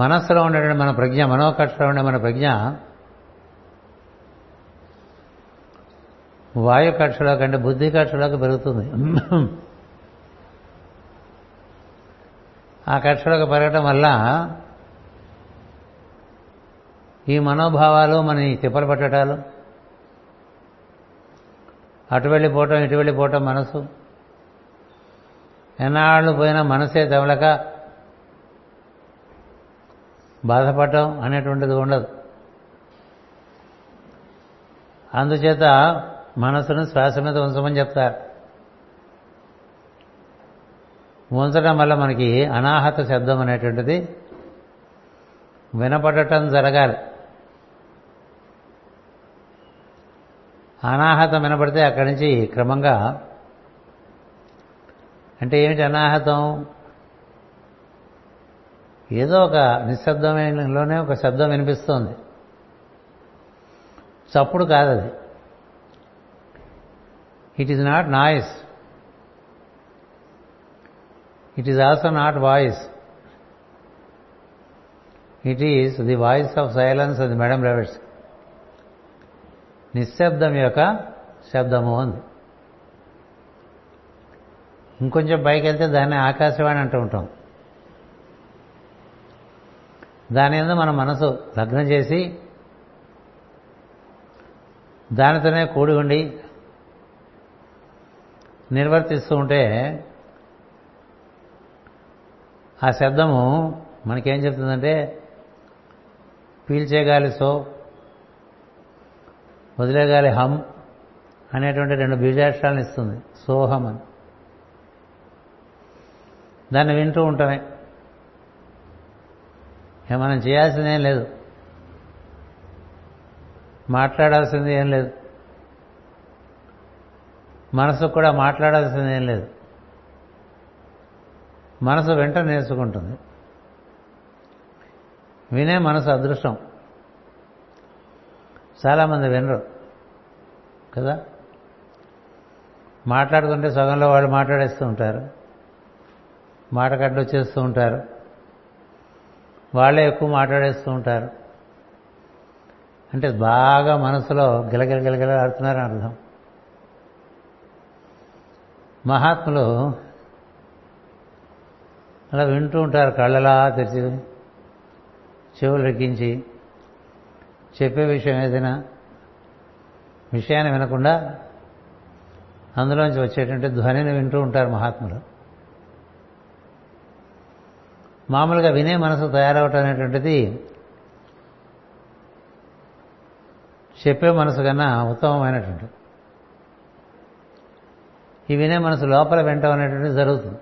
మనస్సులో ఉండేటువంటి మన ప్రజ్ఞ, మనోకక్షలో ఉండే మన ప్రజ్ఞ వాయు కక్షలో కంటే బుద్ధి కక్షలోకి పెరుగుతుంది. ఆ కక్షలోకి పెరగటం వల్ల ఈ మనోభావాలు మన తిప్పలు పట్టడాలు, అటు వెళ్ళిపోవటం ఇటు వెళ్ళిపోవటం, మనసు ఎన్నాళ్ళు పోయినా మనసే తమలక బాధపడటం అనేటువంటిది ఉండదు. అందుచేత మనసును శ్వాస మీద ఉంచమని చెప్తారు. ఉంచడం వల్ల మనకి అనాహత శబ్దం అనేటువంటిది వినపడటం జరగాలి. అనాహతం వినపడితే అక్కడి నుంచి క్రమంగా, అంటే ఏమిటి అనాహతం, ఏదో ఒక నిశ్శబ్దమైనలోనే ఒక శబ్దం వినిపిస్తోంది, చప్పుడు కాదది, it is not noise, it is also not voice, it is the voice of silence. అది మేడం రావిడ్స్. నిశ్శబ్దం యొక్క శబ్దము ఉంది. ఇంకొంచెం పైకి వెళ్తే దాన్ని ఆకాశవాణి అంటూ ఉంటాం. దాని మీద మన మనసు లగ్నం చేసి దానితోనే కూడి ఉండి నిర్వర్తిస్తూ ఉంటే ఆ శబ్దము మనకేం చెప్తుందంటే, పీల్చే గాలి సో, వదిలే గాలి హమ్ అనేటువంటి రెండు బీజాక్షరాలను ఇస్తుంది. సోహం అని దాన్ని వింటూ ఉంటామే, మనం చేయాల్సిందేం లేదు, మాట్లాడాల్సింది ఏం లేదు, మనసుకు కూడా మాట్లాడాల్సింది ఏం లేదు, మనసు వెంట నేర్చుకుంటుంది. వినే మనసు అదృష్టం, చాలామంది వినరు కదా. మాట్లాడుకుంటే సగంలో వాళ్ళు మాట్లాడేస్తూ ఉంటారు, మాట కట్లు చేస్తూ ఉంటారు, వాళ్ళే ఎక్కువ మాట్లాడేస్తూ ఉంటారు. అంటే బాగా మనసులో గిలగిల గిలగిల ఆడుతున్నారని అర్థం. మహాత్ములు అలా వింటూ ఉంటారు, కళ్ళలా తెరిచి చెవులు రెక్కించి, చెప్పే విషయం ఏదైనా విషయాన్ని వినకుండా అందులోంచి వచ్చేటువంటి ధ్వనిని వింటూ ఉంటారు మహాత్ములు. మామూలుగా వినే మనసు తయారవటం అనేటువంటిది చెప్పే మనసు కన్నా ఉత్తమమైనటువంటి, ఈ వినే మనసు లోపల వింటాం అనేటువంటిది జరుగుతుంది.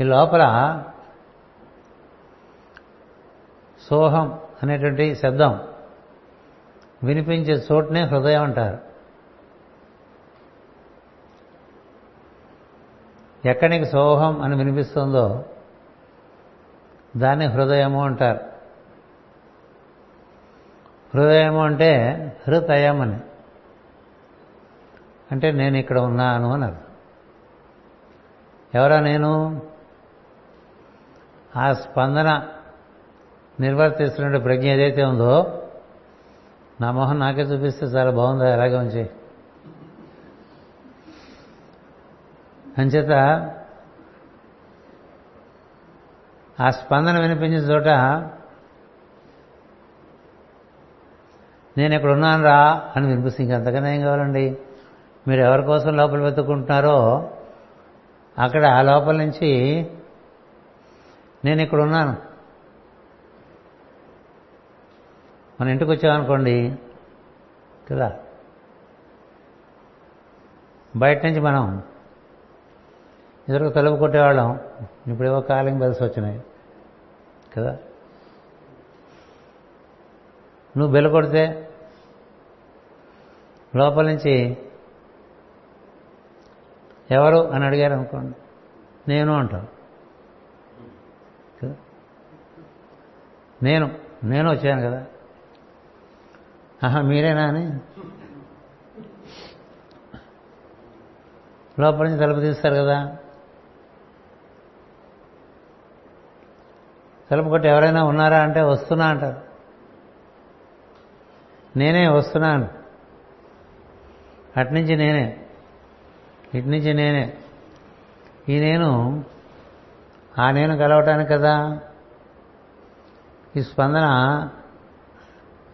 ఈ లోపల సోహం అనేటువంటి శబ్దం వినిపించే చోటునే హృదయం అంటారు. ఎక్కడికి సోహం అని వినిపిస్తుందో దాన్ని హృదయము అంటారు. హృదయము అంటే హృదయం అని, అంటే నేను ఇక్కడ ఉన్నాను అని అర్థం. ఎవరా నేను? ఆ స్పందన నిర్వర్తిస్తున్న ప్రజ్ఞ ఏదైతే ఉందో, నా మొహం నాకే చూపిస్తే చాలా బాగుందా, ఎలాగే ఉంచి అంచేత ఆ స్పందన వినిపించిన చోట నేను ఎక్కడున్నాను రా అని వినిపిస్తుంది. ఇంకంతకన్నా ఏం కావాలండి? మీరు ఎవరి కోసం లోపల వెతుక్కుంటున్నారో అక్కడ ఆ లోపల నుంచి నేను ఇక్కడున్నాను. మన ఇంటికి వచ్చామనుకోండి కదా, బయట నుంచి మనం ఇద్దరు తలుపు కొట్టేవాళ్ళం, ఇప్పుడేవో కాలింగ్ బెల్స్ వచ్చినాయి కదా. నువ్వు బెల్ కొడితే లోపల నుంచి ఎవరు అని అడిగారు అనుకోండి, నేను అంటావు కదా. నేను వచ్చాను కదా, ఆహా మీరేనా అని లోపల నుంచి తలుపు తీస్తారు కదా. తలుపు కొట్టి ఎవరైనా ఉన్నారా అంటే వస్తున్నా అంటారు, నేనే వస్తున్నాను, అట్నుంచి నేనే, ఇట్నుంచి నేనే, ఈ నేను ఆ నేను కలవటానికి కదా ఈ స్పందన.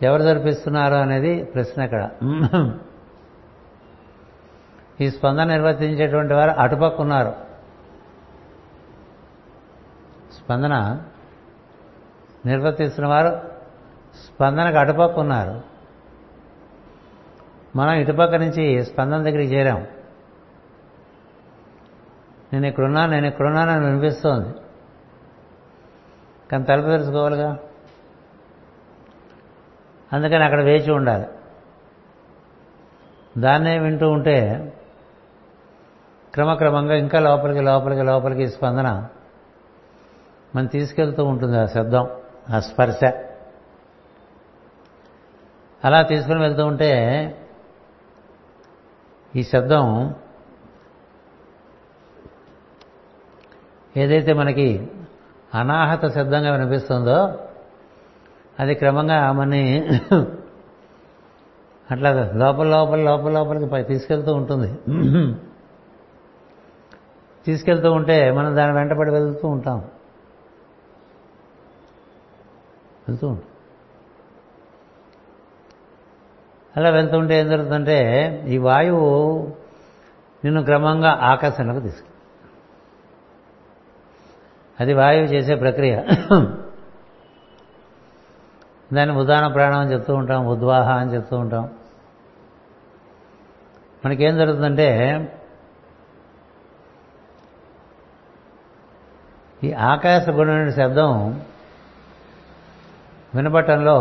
ఎవరు జరిపిస్తున్నారో అనేది ప్రశ్న అక్కడ. ఈ స్పందన నిర్వర్తించేటువంటి వారు అటుపక్క ఉన్నారు. స్పందన నిర్వర్తిస్తున్న వారు స్పందనకు అటుపక్క ఉన్నారు. మనం ఇటుపక్క నుంచి స్పందన దగ్గరికి చేరాం. నేను ఇక్కడున్నానని అనిపిస్తోంది, కానీ తలుపు తెలుసుకోవాలిగా, అందుకని అక్కడ వేచి ఉండాలి. దాన్నే వింటూ ఉంటే క్రమక్రమంగా ఇంకా లోపలికి స్పందన మనం తీసుకెళ్తూ ఉంటుంది. ఆ శబ్దం, ఆ స్పర్శ అలా తీసుకుని వెళ్తూ ఉంటే ఈ శబ్దం ఏదైతే మనకి అనాహత శబ్దంగా వినిపిస్తుందో అది క్రమంగా మనని అట్లా లోపల లోపల లోపల లోపలికి తీసుకెళ్తూ ఉంటుంది. తీసుకెళ్తూ ఉంటే మనం దాని వెంటబడి వెళ్తూ ఉంటాం. అలా వెళ్తుంటే ఏం జరుగుతుందంటే ఈ వాయువు నిన్ను క్రమంగా ఆకాశంలోకి తీసుకెళ్తుంది. అది వాయువు చేసే ప్రక్రియ. దాన్ని ఉదాహరణ ప్రాణం అని చెప్తూ ఉంటాం, ఉద్వాహ అని చెప్తూ ఉంటాం. మనకేం జరుగుతుందంటే ఈ ఆకాశ గుణమైన శబ్దం వినపట్టంలో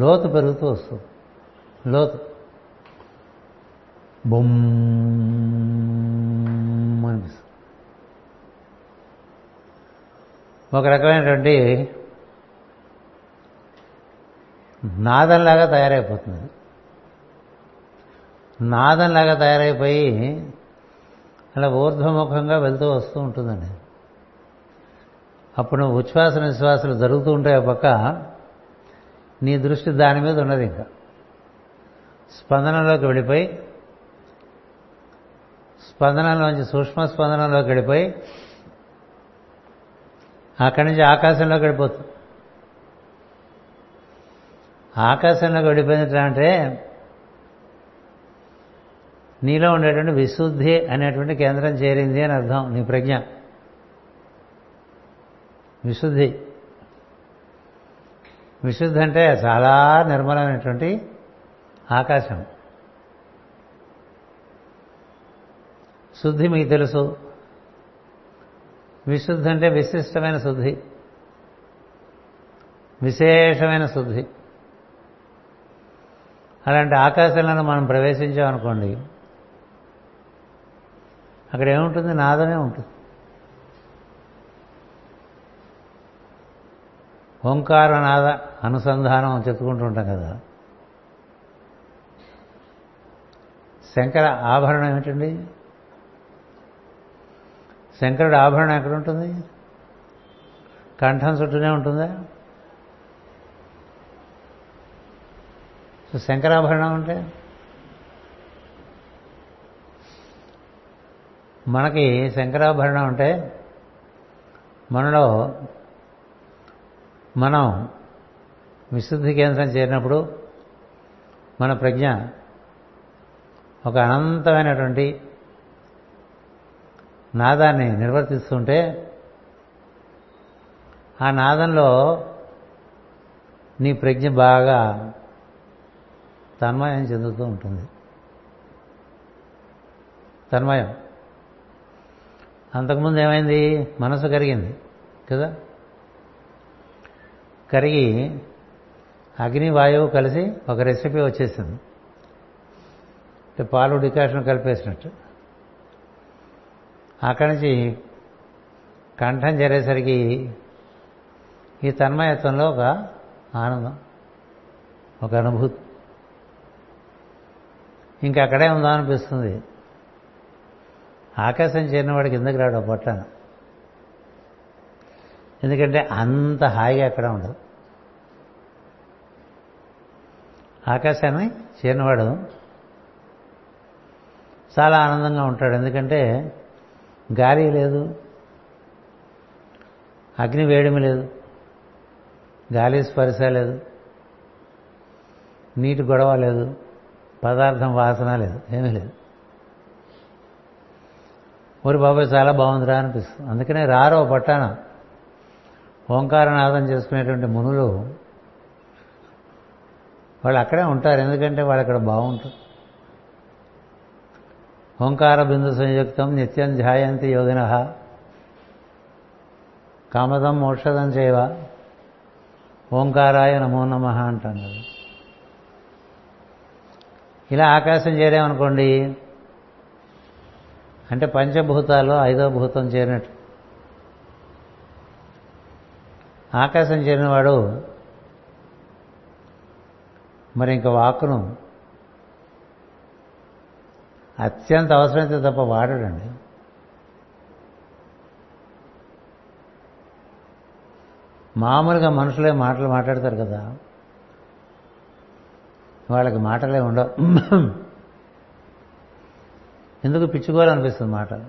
లోతు పెరుగుతూ వస్తుంది. లోతు బొమ్ అనిపిస్తుంది. ఒక రకమైనటువంటి నాదంలాగా తయారైపోతుంది. నాదంలాగా తయారైపోయి అలా ఊర్ధ్వముఖంగా వెళ్తూ వస్తూ ఉంటుందండి. అప్పుడు నువ్వు ఉచ్ఛ్వాస నిశ్వాసాలు జరుగుతూ ఉంటాయి. పక్క నీ దృష్టి దాని మీద ఉన్నది. ఇంకా స్పందనలోకి వెళ్ళిపోయి, స్పందనలోంచి సూక్ష్మ స్పందనలోకి వెళ్ళిపోయి అక్కడి నుంచి ఆకాశంలోకి వెళ్ళిపోతుంది. ఆకాశంలోకి వెళ్ళిపోయింది అంటే నీలో ఉండేటువంటి విశుద్ధి అనేటువంటి కేంద్రం చేరింది అని అర్థం. నీ ప్రజ్ఞ విశుద్ధి. విశుద్ధి అంటే చాలా నిర్మలమైనటువంటి ఆకాశం. శుద్ధి మీకు తెలుసు. విశుద్ధి అంటే విశిష్టమైన శుద్ధి, విశేషమైన శుద్ధి. అలాంటి ఆకాశంలో మనం ప్రవేశించామనుకోండి, అక్కడ ఏముంటుంది? నాదమే ఉంటుంది. ఓంకారనాద అనుసంధానం చెప్పుకుంటూ ఉంటాం కదా. శంకర ఆభరణం ఏమిటండి? శంకరుడు ఆభరణం ఎక్కడ ఉంటుంది? కంఠం చుట్టూనే ఉంటుందా? శంకరాభరణం అంటే మనకి శంకరాభరణం అంటే మనలో మనం విశుద్ధి కేంద్రం చేరినప్పుడు మన ప్రజ్ఞ ఒక అనంతమైనటువంటి నాదాన్ని నిర్వర్తిస్తుంటే ఆ నాదంలో నీ ప్రజ్ఞ బాగా తన్మయం చెందుతూ ఉంటుంది. తన్మయం. అంతకుముందు ఏమైంది? మనసు కరిగింది కదా. కరిగి అగ్ని వాయువు కలిసి ఒక రెసిపీ వచ్చేసింది. అంటే పాలు డికాషన్ కలిపేసినట్టు. అక్కడి నుంచి కంఠం చేరేసరికి ఈ తన్మయత్వంలో ఒక ఆనందం, ఒక అనుభూతి. ఇంకా అక్కడే ఉందా అనిపిస్తుంది. ఆకాశం చేరిన వాడికి ఎందుకు రాడు పొట్టాను? ఎందుకంటే అంత హాయిగా అక్కడ ఉండదు. ఆకాశాన్ని చేరినవాడు చాలా ఆనందంగా ఉంటాడు. ఎందుకంటే గాలి లేదు, అగ్ని వేడిమి లేదు, గాలి స్పర్శ లేదు, నీటి గొడవ లేదు, పదార్థం వాసన లేదు, ఏమీ లేదు. ఊరి బాబాయ్ చాలా బాగుందిరా అనిపిస్తుంది. అందుకనే రారో పట్టాన ఓంకారనాదం చేసుకునేటువంటి మునులు వాళ్ళు అక్కడే ఉంటారు. ఎందుకంటే వాళ్ళు అక్కడ బాగుంటారు. ఓంకార బిందు సంయుక్తం నిత్యం ధ్యాయంతి యోగినః కామదం మోక్షదం చైవ ఓంకారాయ నమో నమః అంటాం కదా. ఇలా ఆకాశం చేరామనుకోండి అంటే పంచభూతాల్లో ఐదో భూతం చేరినట్టు. ఆకాశం చేరినవాడు మరి ఇంకా వాక్కును అత్యంత అవసరమైతే తప్ప వాడడండి. మామూలుగా మనుషులే మాటలు మాట్లాడతారు కదా, వాళ్ళకి మాటలే ఉండవు. ఎందుకు పిచ్చుకోవాలనిపిస్తుంది మాటలు,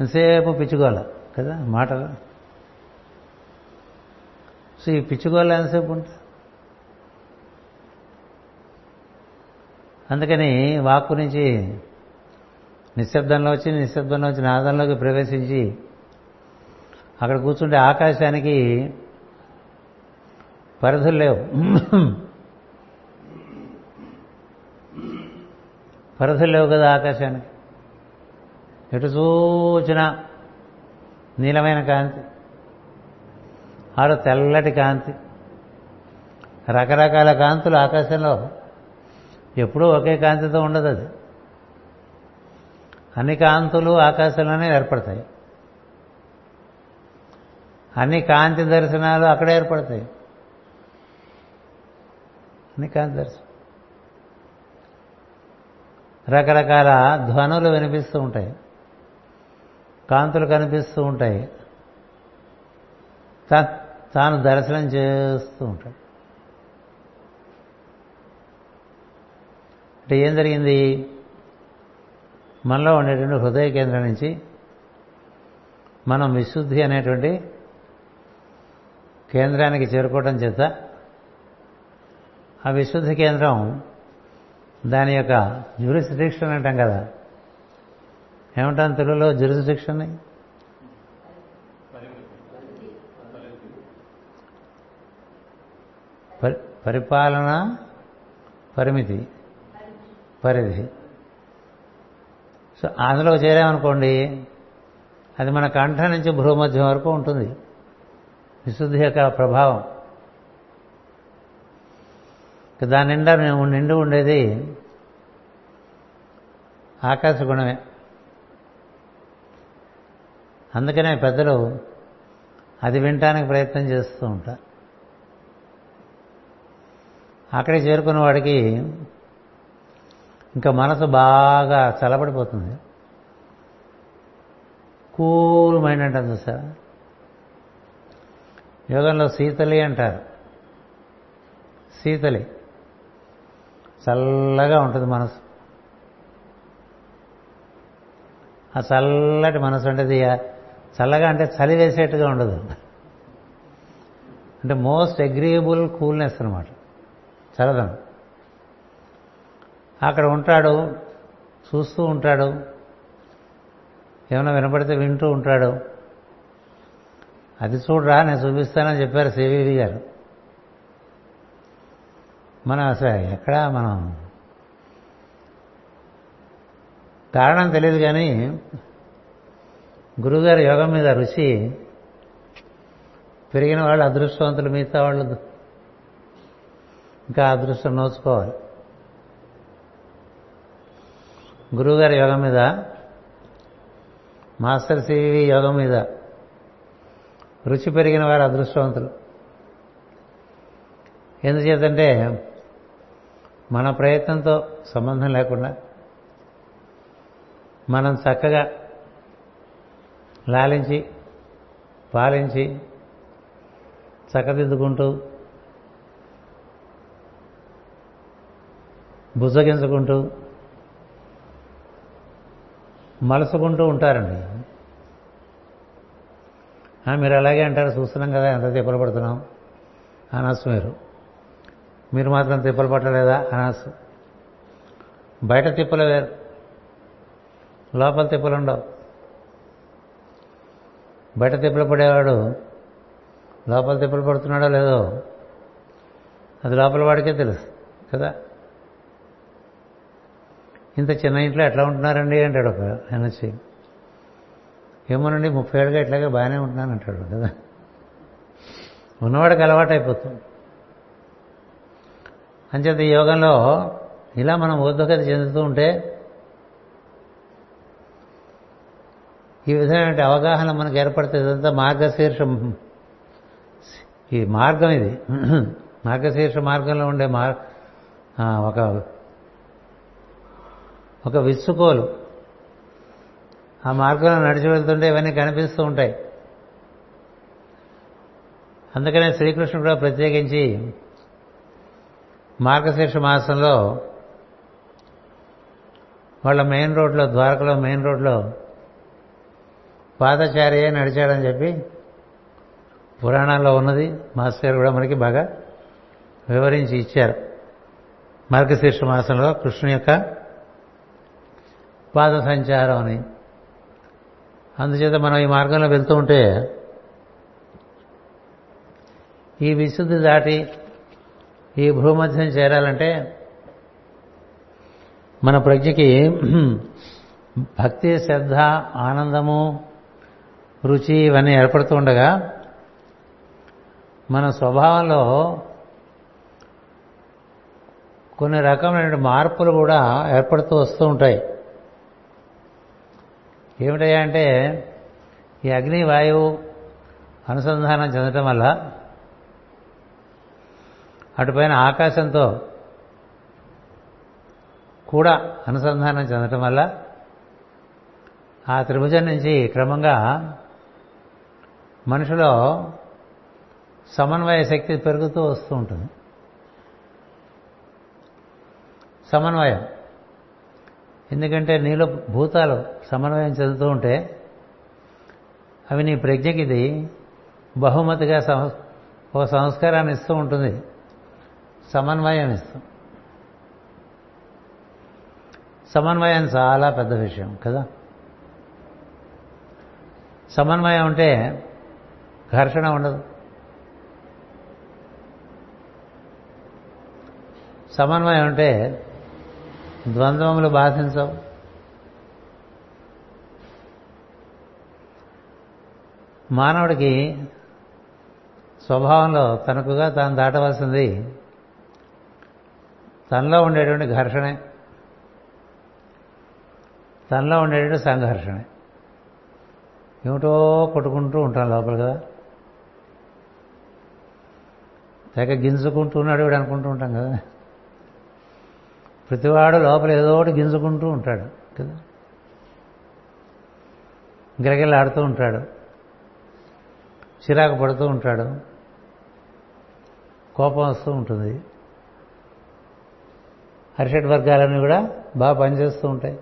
ఎంతసేపు పిచ్చుకోవాలి కదా మాటలు. సో ఈ పిచ్చుకోవాలి ఎంతసేపు ఉంటా. అందుకని వాక్కు నుంచి నిశ్శబ్దంలో వచ్చి, నిశ్శబ్దంలో వచ్చి నాదంలోకి ప్రవేశించి అక్కడ కూర్చుంటే ఆకాశానికి పరిధులు లేవు, పరిధులు లేవు కదా ఆకాశానికి. ఎటు చూచినా నీలమైన కాంతి, ఆరు తెల్లటి కాంతి, రకరకాల కాంతులు ఆకాశంలో. ఎప్పుడూ ఒకే కాంతితో ఉండదు అది, అన్ని కాంతులు ఆకాశంలోనే ఏర్పడతాయి, అన్ని కాంతి దర్శనాలు అక్కడే ఏర్పడతాయి, అన్ని కాంతి దర్శనం. రకరకాల ధ్వనులు వినిపిస్తూ ఉంటాయి, కాంతులు కనిపిస్తూ ఉంటాయి, తాను దర్శనం చేస్తూ ఉంటాడు. అంటే ఏం జరిగింది, మనలో ఉండేటువంటి హృదయ కేంద్రం నుంచి మనం విశుద్ధి అనేటువంటి కేంద్రానికి చేరుకోవటం చేత ఆ విశుద్ధి కేంద్రం దాని యొక్క జ్యూరిస్డిక్షన్ అంటాం కదా, ఏమంటాం తెలుగులో జ్యూరిస్డిక్షన్ని, పరిపాలన పరిమితి, పరిధి. సో అందులో చేరామనుకోండి, అది మన కంఠం నుంచి భూమధ్యం వరకు ఉంటుంది విశుద్ధి యొక్క ప్రభావం. దాని నిండా నిండి ఉండేది ఆకాశ గుణమే. అందుకనే పెద్దలు అది వినటానికి ప్రయత్నం చేస్తూ ఉంటారు. అక్కడికి చేరుకున్న వాడికి ఇంకా మనసు బాగా చల్లబడిపోతుంది, కూల్ మైండ్ అంటారు చూసారా. యోగంలో శీతలి అంటారు, శీతలి, చల్లగా ఉంటుంది మనసు. ఆ చల్లటి మనసు అంటే చల్లగా అంటే చలి వేసేట్టుగా ఉండదు, అంటే మోస్ట్ అగ్రియబుల్ కూల్నెస్ అనమాట, చలదనం. అక్కడ ఉంటాడు, చూస్తూ ఉంటాడు, ఏమైనా వినపడితే వింటూ ఉంటాడు. అది చూడరా నేను చూపిస్తానని చెప్పారు సివివి గారు. మనం అసలు ఎక్కడ మనం కారణం తెలియదు, కానీ గురువుగారి యోగం మీద రుచి పెరిగిన వాళ్ళు అదృష్టవంతులు, మిగతా వాళ్ళు ఇంకా అదృష్టం నోచుకోవాలి. గురువుగారి యోగం మీద, మాస్టర్ సివి యోగం మీద రుచి పెరిగిన వారు అదృష్టవంతులు. ఎందుచేతంటే మన ప్రయత్నంతో సంబంధం లేకుండా మనం చక్కగా లాలించి పాలించి చక్కదిద్దుకుంటూ బుజ్జగించుకుంటూ మలుసుకుంటూ ఉంటారండి. మీరు అలాగే అంటారు, చూస్తున్నాం కదా ఎంత తిప్పలు పడుతున్నాం అనసు, మీరు మీరు మాత్రం తిప్పలు పట్టలేదా అనసు. బయట తిప్పలు వేరు, లోపల తిప్పలు ఉండవు. బయట తిప్పలు పడేవాడు లోపల తిప్పలు పడుతున్నాడో లేదో అది లోపల వాడికే తెలుసు కదా. ఇంత చిన్న ఇంట్లో ఎట్లా ఉంటున్నారండి అంటాడు ఒక ఆయన వచ్చి. ఏమోనండి 30 ఏళ్ళుగా ఇట్లాగే బాగానే ఉంటున్నాను అంటాడు కదా. ఉన్నవాడికి అలవాటు అయిపోతుంది. అంచేత ఈ యోగంలో ఇలా మనం ఉద్యోగతి చెందుతూ ఉంటే ఈ విధమైన అవగాహన మనకు ఏర్పడితే ఇదంతా మార్గశీర్షం. ఈ మార్గం ఇది మార్గశీర్ష మార్గంలో ఉండే ఒక విచ్చుకోలు. ఆ మార్గంలో నడిచి వెళ్తుంటే ఇవన్నీ కనిపిస్తూ ఉంటాయి. అందుకనే శ్రీకృష్ణుడు కూడా ప్రత్యేకించి మార్గశీర్ష మాసంలో వాళ్ళ మెయిన్ రోడ్లో, ద్వారకలో మెయిన్ రోడ్లో పాదచారియే నడిచాడని చెప్పి పురాణాల్లో ఉన్నది. మాస్టర్ గారు కూడా మనకి బాగా వివరించి ఇచ్చారు. మార్గశీర్ష మాసంలో కృష్ణుని యొక్క పాద సంచారం అని. అందుచేత మనం ఈ మార్గంలో వెళ్తూ ఉంటే ఈ విశుద్ధి దాటి ఈ భూమధ్యం చేరాలంటే మన ప్రజ్ఞకి భక్తి, శ్రద్ధ, ఆనందము, రుచి ఇవన్నీ ఏర్పడుతూ ఉండగా మన స్వభావంలో కొన్ని రకమైన మార్పులు కూడా ఏర్పడుతూ వస్తూ ఉంటాయి. ఏమిటయ్యా అంటే ఈ అగ్ని వాయువు అనుసంధానం చెందటం వల్ల అటుపైన ఆకాశంతో కూడా అనుసంధానం చెందటం వల్ల ఆ త్రిభుజం నుంచి క్రమంగా మనిషిలో సమన్వయ శక్తి పెరుగుతూ వస్తూ ఉంటుంది. సమన్వయం, ఎందుకంటే నీలో భూతాలు సమన్వయం చెందుతూ ఉంటే అవి నీ ప్రజ్ఞకి ఇది బహుమతిగా ఓ సంస్కారాన్ని ఇస్తూ ఉంటుంది, సమన్వయం ఇస్తూ. సమన్వయం చాలా పెద్ద విషయం కదా. సమన్వయం ఉంటే ఘర్షణ ఉండదు. సమన్వయం ఉంటే ద్వంద్వములు బాధించవు. మానవుడికి స్వభావంలో తనకుగా తాను దాటవలసింది తనలో ఉండేటువంటి ఘర్షణే, తనలో ఉండేటువంటి సంఘర్షణే. ఏమిటో కొట్టుకుంటూ ఉంటాను లోపల కదా, తెగ గింజుకుంటున్నాడు వీడు అనుకుంటూ ఉంటాం కదా. ప్రతివాడు లోపల ఏదో ఒకటి గింజుకుంటూ ఉంటాడు కదా, గిరగిలాడుతూ ఉంటాడు, చిరాకు పడుతూ ఉంటాడు, కోపం వస్తూ ఉంటుంది. హర్షడ్ వర్గాలన్నీ కూడా బాగా పనిచేస్తూ ఉంటాయి.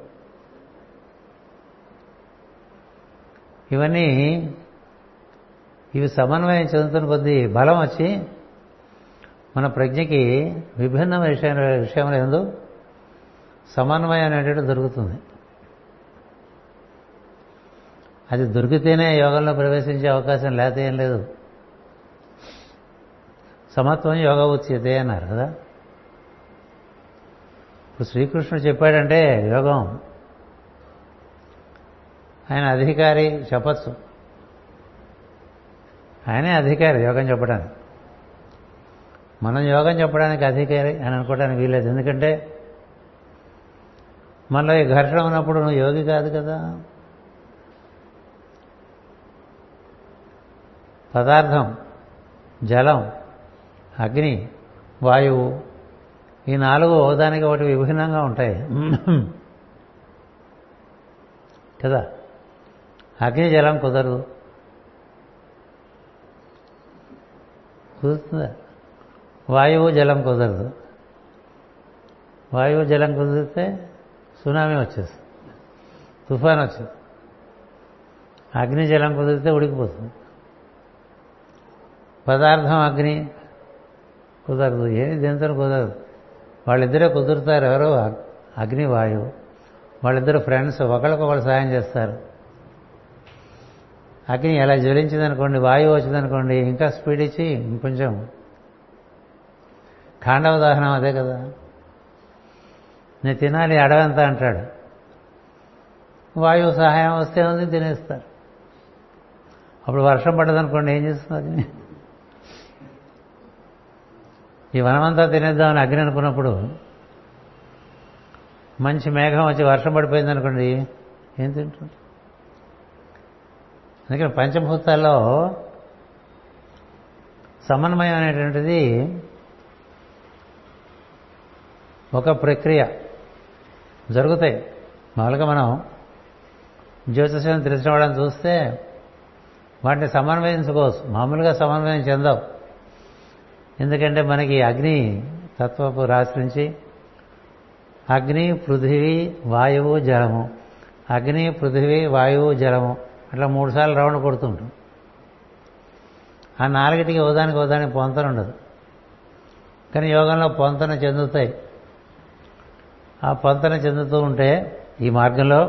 ఇవన్నీ ఇవి సమన్వయం చెందుతున్న కొద్దీ బలం వచ్చి మన ప్రజ్ఞకి విభిన్న విషయంలో ఎందు సమన్వయం అనేటట్టు దొరుకుతుంది. అది దొరికితేనే యోగంలో ప్రవేశించే అవకాశం లేకపోతే ఏం లేదు. సమత్వం యోగ ఉచ్యతే అన్నారు కదా. ఇప్పుడు శ్రీకృష్ణుడు చెప్పాడంటే యోగం. ఆయన అధికారి చెప్పచ్చు, ఆయనే అధికారి యోగం చెప్పడానికి. మనం యోగం చెప్పడానికి అధికారి అని అనుకోవడానికి వీలేదు, ఎందుకంటే మనలో ఈ ఘర్షణ ఉన్నప్పుడు నువ్వు యోగి కాదు కదా. పదార్థం, జలం, అగ్ని, వాయువు, ఈ నాలుగు ఒకదానికి ఒకటి విభిన్నంగా ఉంటాయి కదా. అగ్ని జలం కుదరదు, కుదురుతుందా? వాయువు జలం కుదరదు, వాయువు జలం కుదిరితే సునామీ వచ్చేస్తుంది, తుఫాన్ వచ్చేస్తుంది. అగ్ని జలం కుదిరితే ఉడికిపోతుంది. పదార్థం అగ్ని కుదరదు, ఏది దేనితో కుదరదు. వాళ్ళిద్దరే కుదురుతారు, ఎవరో అగ్ని వాయువు. వాళ్ళిద్దరు ఫ్రెండ్స్, ఒకరికొకరు సాయం చేస్తారు. అగ్ని ఎలా జ్వలించిందనుకోండి, వాయువు వచ్చిందనుకోండి ఇంకా స్పీడ్ ఇచ్చి కొంచెం ఖాండవ దహనం. అదే కదా, నేను తినాలి అడవంతా అంటాడు, వాయువు సహాయం వస్తే ఉంది తినేస్తారు. అప్పుడు వర్షం పడ్డదనుకోండి ఏం చేస్తుంది అగ్ని? ఈ వనమంతా తినేద్దామని అగ్ని అనుకున్నప్పుడు మంచి మేఘం వచ్చి వర్షం పడిపోయిందనుకోండి ఏం తింటుంది? అందుకని పంచభూతాల్లో సమన్వయం అనేటువంటిది ఒక ప్రక్రియ. జరుగుతాయి మామూలుగా. మనం జ్యోతిష్యం తెలిసిన వాళ్ళని చూస్తే వాటిని సమన్వయించుకోవచ్చు, మామూలుగా సమన్వయం చెందవు. ఎందుకంటే మనకి అగ్ని తత్వపు రాశి నుంచి అగ్ని పృథివీ వాయువు జలము, అగ్ని పృథివీ వాయువు జలము అట్లా 3 సార్లు రౌండ్ కొడుతుంటాం. ఆ 4టికి ఓదానికి పొంతన ఉండదు, కానీ యోగంలో పొంతన చెందుతాయి. ఆ పొంతన చెందుతూ ఉంటే ఈ మార్గంలో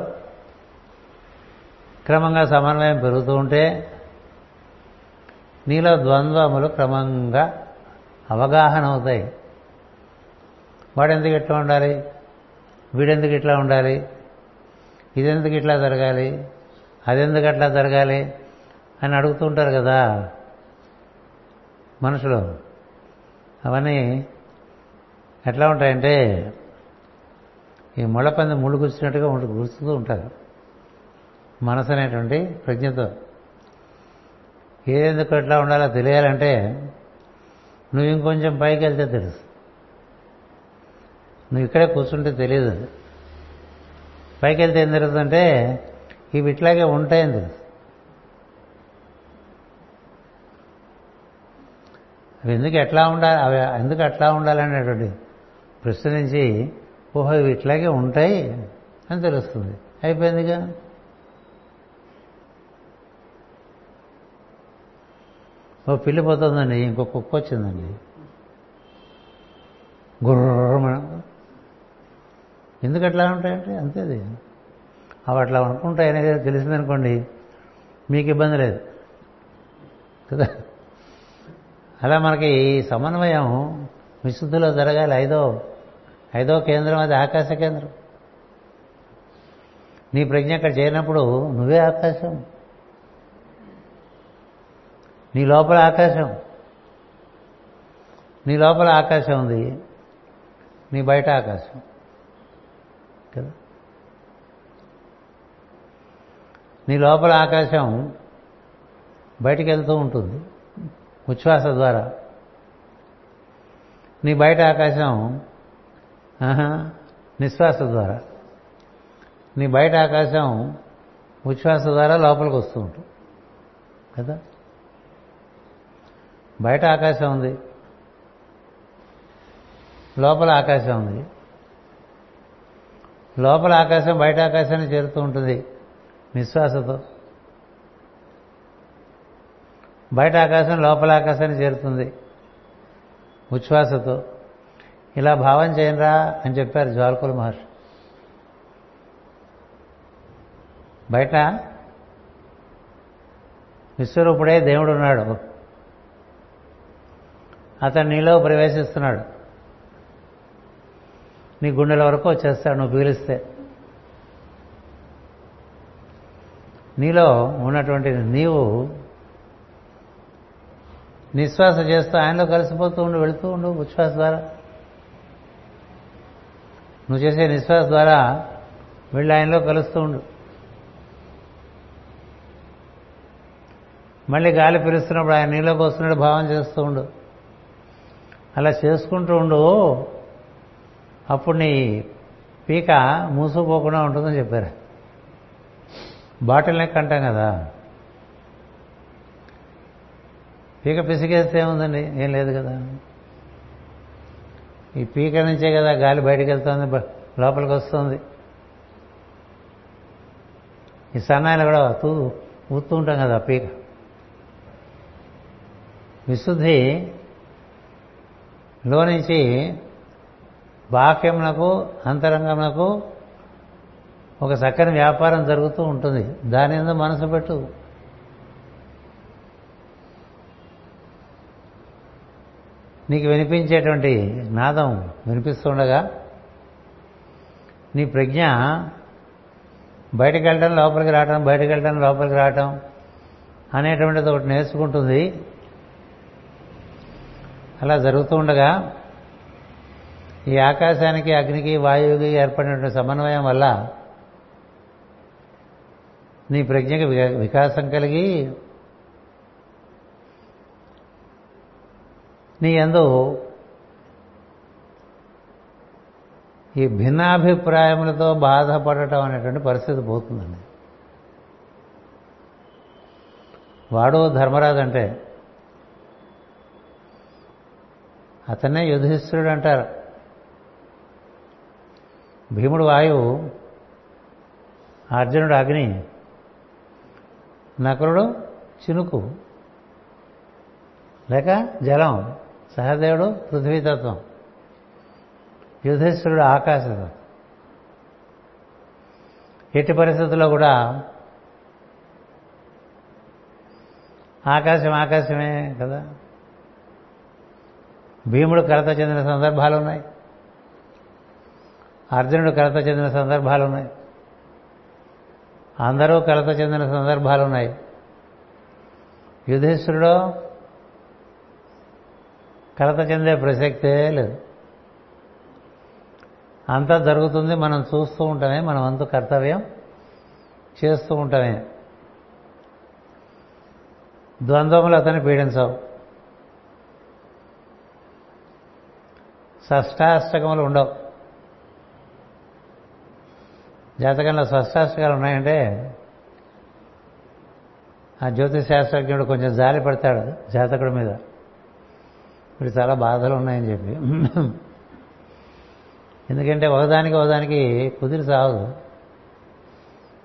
క్రమంగా సమన్వయం పెరుగుతూ ఉంటే నీలో ద్వంద్వములు క్రమంగా అవగాహన అవుతాయి. వాడెందుకు ఇట్లా ఉండాలి, వీడెందుకు ఇట్లా ఉండాలి, ఇదెందుకు ఇట్లా జరగాలి, అదెందుకు అట్లా జరగాలి అని అడుగుతూ ఉంటారు కదా మనుషులు. అవన్నీ ఎట్లా ఉంటాయంటే ఈ ముళ్ళపంది ముళ్ళు కూర్చున్నట్టుగా కూర్చుతూ ఉంటారు మనసు అనేటువంటి ప్రజ్ఞతో. ఏదెందుకు ఎట్లా ఉండాలో తెలియాలంటే నువ్వు ఇంకొంచెం పైకి వెళ్తే తెలుసు. నువ్వు ఇక్కడే కూర్చుంటే తెలియదు. పైకి వెళ్తే ఏం జరుగుతుందంటే ఇవి ఇట్లాగే ఉంటాయని తెలుసు. అవి ఎందుకు ఎట్లా ఉండాలి, అవి ఎందుకు అట్లా ఉండాలనేటువంటి ప్రశ్న నుంచి ఓహో ఇవి ఇట్లాగే ఉంటాయి అని తెలుస్తుంది. అయిపోయిందిగా. ఓ పిల్లి పోతుందండి, ఇంకో కుక్క వచ్చిందండి, గుర్రమ ఎందుకు అట్లా ఉంటాయంటే అంతేది. అవి అట్లా అనుకుంటాయి అనేది తెలిసిందనుకోండి మీకు ఇబ్బంది లేదు కదా. అలా మనకి సమన్వయం విశుద్ధిలో జరగాలి. ఐదో కేంద్రం అది ఆకాశ కేంద్రం. నీ ప్రజ్ఞ అక్కడ చేరినప్పుడు నువ్వే ఆకాశం, నీ లోపల ఆకాశం, నీ లోపల ఆకాశం ఉంది, నీ బయట ఆకాశం కదా. నీ లోపల ఆకాశం బయటికి వెళ్తూ ఉంటుంది ఉచ్ఛ్వాస ద్వారా. నీ బయట ఆకాశం నిశ్వాస ద్వారా. నీ బయట ఆకాశం ఉచ్ఛ్వాస ద్వారా లోపలికి వస్తూ ఉంటుంది కదా. బయట ఆకాశం ఉంది, లోపల ఆకాశం ఉంది. లోపల ఆకాశం బయట ఆకాశాన్ని చేరుతూ ఉంటుంది నిశ్వాసతో. బయట ఆకాశం లోపల ఆకాశాన్ని చేరుతుంది ఉచ్ఛ్వాసతో. ఇలా భావం చేయరా అని చెప్పారు జ్వాల్కుల మహర్షి. బయట విశ్వరూపుడే దేవుడు ఉన్నాడు, అతను నీలో ప్రవేశిస్తున్నాడు, నీ గుండెల వరకు వచ్చేస్తాడు నువ్వు పీలిస్తే. నీలో ఉన్నటువంటి నీవు నిశ్వాస చేస్తూ ఆయనలో కలిసిపోతూ ఉండు, వెళుతూ ఉండు ఉచ్ఛ్వాస ద్వారా. నువ్వు చేసే నిశ్వాస ద్వారా వెళ్ళి ఆయనలో కలుస్తూ ఉండు. మళ్ళీ గాలి పిలుస్తున్నప్పుడు ఆయన నీలోకి వస్తున్నట్టు భావం చేస్తూ ఉండు. అలా చేసుకుంటూ ఉండు, అప్పుడు నీ పీక మూసుకుపోకుండా ఉంటుందని చెప్పారు. బాటిల్ నెక్ అంటాం కదా, పీక పిసికేస్తే ఏముందండి, ఏం లేదు కదా. ఈ పీక నుంచే కదా గాలి బయటకు వెళ్తుంది, లోపలికి వస్తుంది. ఈ సన్నాయిలు కూడా ఊతూ ఉంటాం కదా పీక. విశుద్ధి లో నుంచి బాహ్యమునకు అంతరంగమునకు ఒక చక్కని వ్యాపారం జరుగుతూ ఉంటుంది. దాని మీద మనసు పెట్టు. నీకు వినిపించేటువంటి నాదం వినిపిస్తుండగా నీ ప్రజ్ఞ బయటకు వెళ్ళడం లోపలికి రావటం, బయటకు వెళ్ళడం లోపలికి రావటం అనేటువంటిది ఒకటి నేర్చుకుంటుంది. అలా జరుగుతూ ఉండగా ఈ ఆకాశానికి అగ్నికి వాయువుకి ఏర్పడినటువంటి సమన్వయం వల్ల నీ ప్రజ్ఞకి వికాసం కలిగి నీ యందు ఈ భిన్నాభిప్రాయములతో బాధపడటం అనేటువంటి పరిస్థితి పోతుందండి. వాడు ధర్మరాజు అంటే అతనే యుధిష్ఠిరుడు అంటారు. భీముడు వాయువు, అర్జునుడు అగ్ని, నకులుడు చినుకు లేక జలం, సహదేవుడు పృథ్వీతత్వం, యుధిష్ఠిరుడు ఆకాశతత్వం. ఎట్టి పరిస్థితుల్లో కూడా ఆకాశం ఆకాశమే కదా. భీముడు కలత చెందిన సందర్భాలు ఉన్నాయి, అర్జునుడు కలత చెందిన సందర్భాలు ఉన్నాయి, అందరూ కలత చెందిన సందర్భాలు ఉన్నాయి. యుధిష్ఠిరుడు కలత చెందే ప్రసక్తే లేదు. అంతా జరుగుతుంది, మనం చూస్తూ ఉంటామే, మనం అంత కర్తవ్యం చేస్తూ ఉంటామే. ద్వంద్వములు అతన్ని పీడించవు, షష్టాష్టకములు ఉండవు. జాతకంలో షష్టాష్టకాలు ఉన్నాయంటే ఆ జ్యోతిష్ శాస్త్రజ్ఞుడు కొంచెం జాలి పడతాడు జాతకుడి మీద, వీడు చాలా బాధలు ఉన్నాయని చెప్పి. ఎందుకంటే ఒకదానికి ఒకదానికి కుదిరి సాగదు,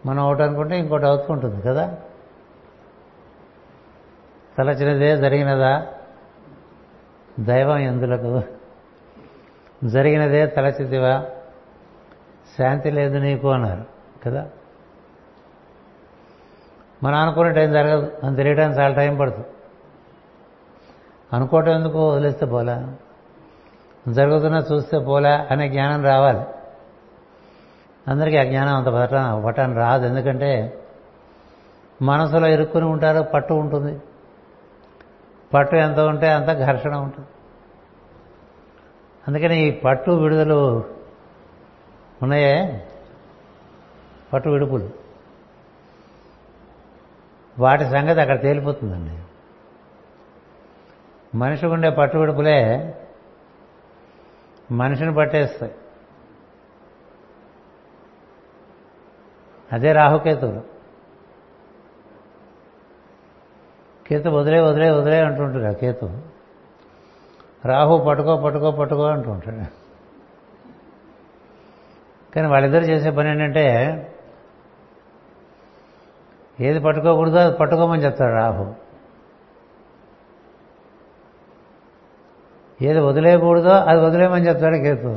మనం ఒకటి అనుకుంటే ఇంకోటి అవుతుంటుంది కదా. తలచినదే జరిగినదా దైవం ఎందులకు, జరిగినదే తలచితివా శాంతి లేదు నీకు అన్నారు కదా. మనం అనుకునే టైం జరగదు, మనం తెలియడానికి చాలా టైం పడుతుంది. అనుకోవటం ఎందుకు, వదిలేస్తే పోలా, జరుగుతున్నా చూస్తే పోలా అనే జ్ఞానం రావాలి. అందరికీ ఆ జ్ఞానం అంత పట్టం రాదు, ఎందుకంటే మనసులో ఇరుక్కుని ఉంటారు, పట్టు ఉంటుంది. పట్టు ఎంత ఉంటే అంత ఘర్షణ ఉంటుంది. అందుకని ఈ పట్టు విడుదలు ఉన్నాయే, పట్టు విడుపులు, వాటి సంగతి అక్కడ తేలిపోతుందండి. మనిషికి ఉండే పట్టు విడుపులే మనిషిని పట్టేస్తాయి. అదే రాహుకేతువులు. కేతు వదిలే వదిలే వదిలే అంటుంటాడు ఆ కేతు, రాహు పట్టుకో పట్టుకో పట్టుకో అంటుంటాడు. కానీ వాళ్ళిద్దరు చేసే పని ఏంటంటే ఏది పట్టుకోకూడదో అది పట్టుకోమని చెప్తాడు రాహు, ఏది వదిలేయకూడదో అది వదిలేయమని చెప్తాడు కేతు.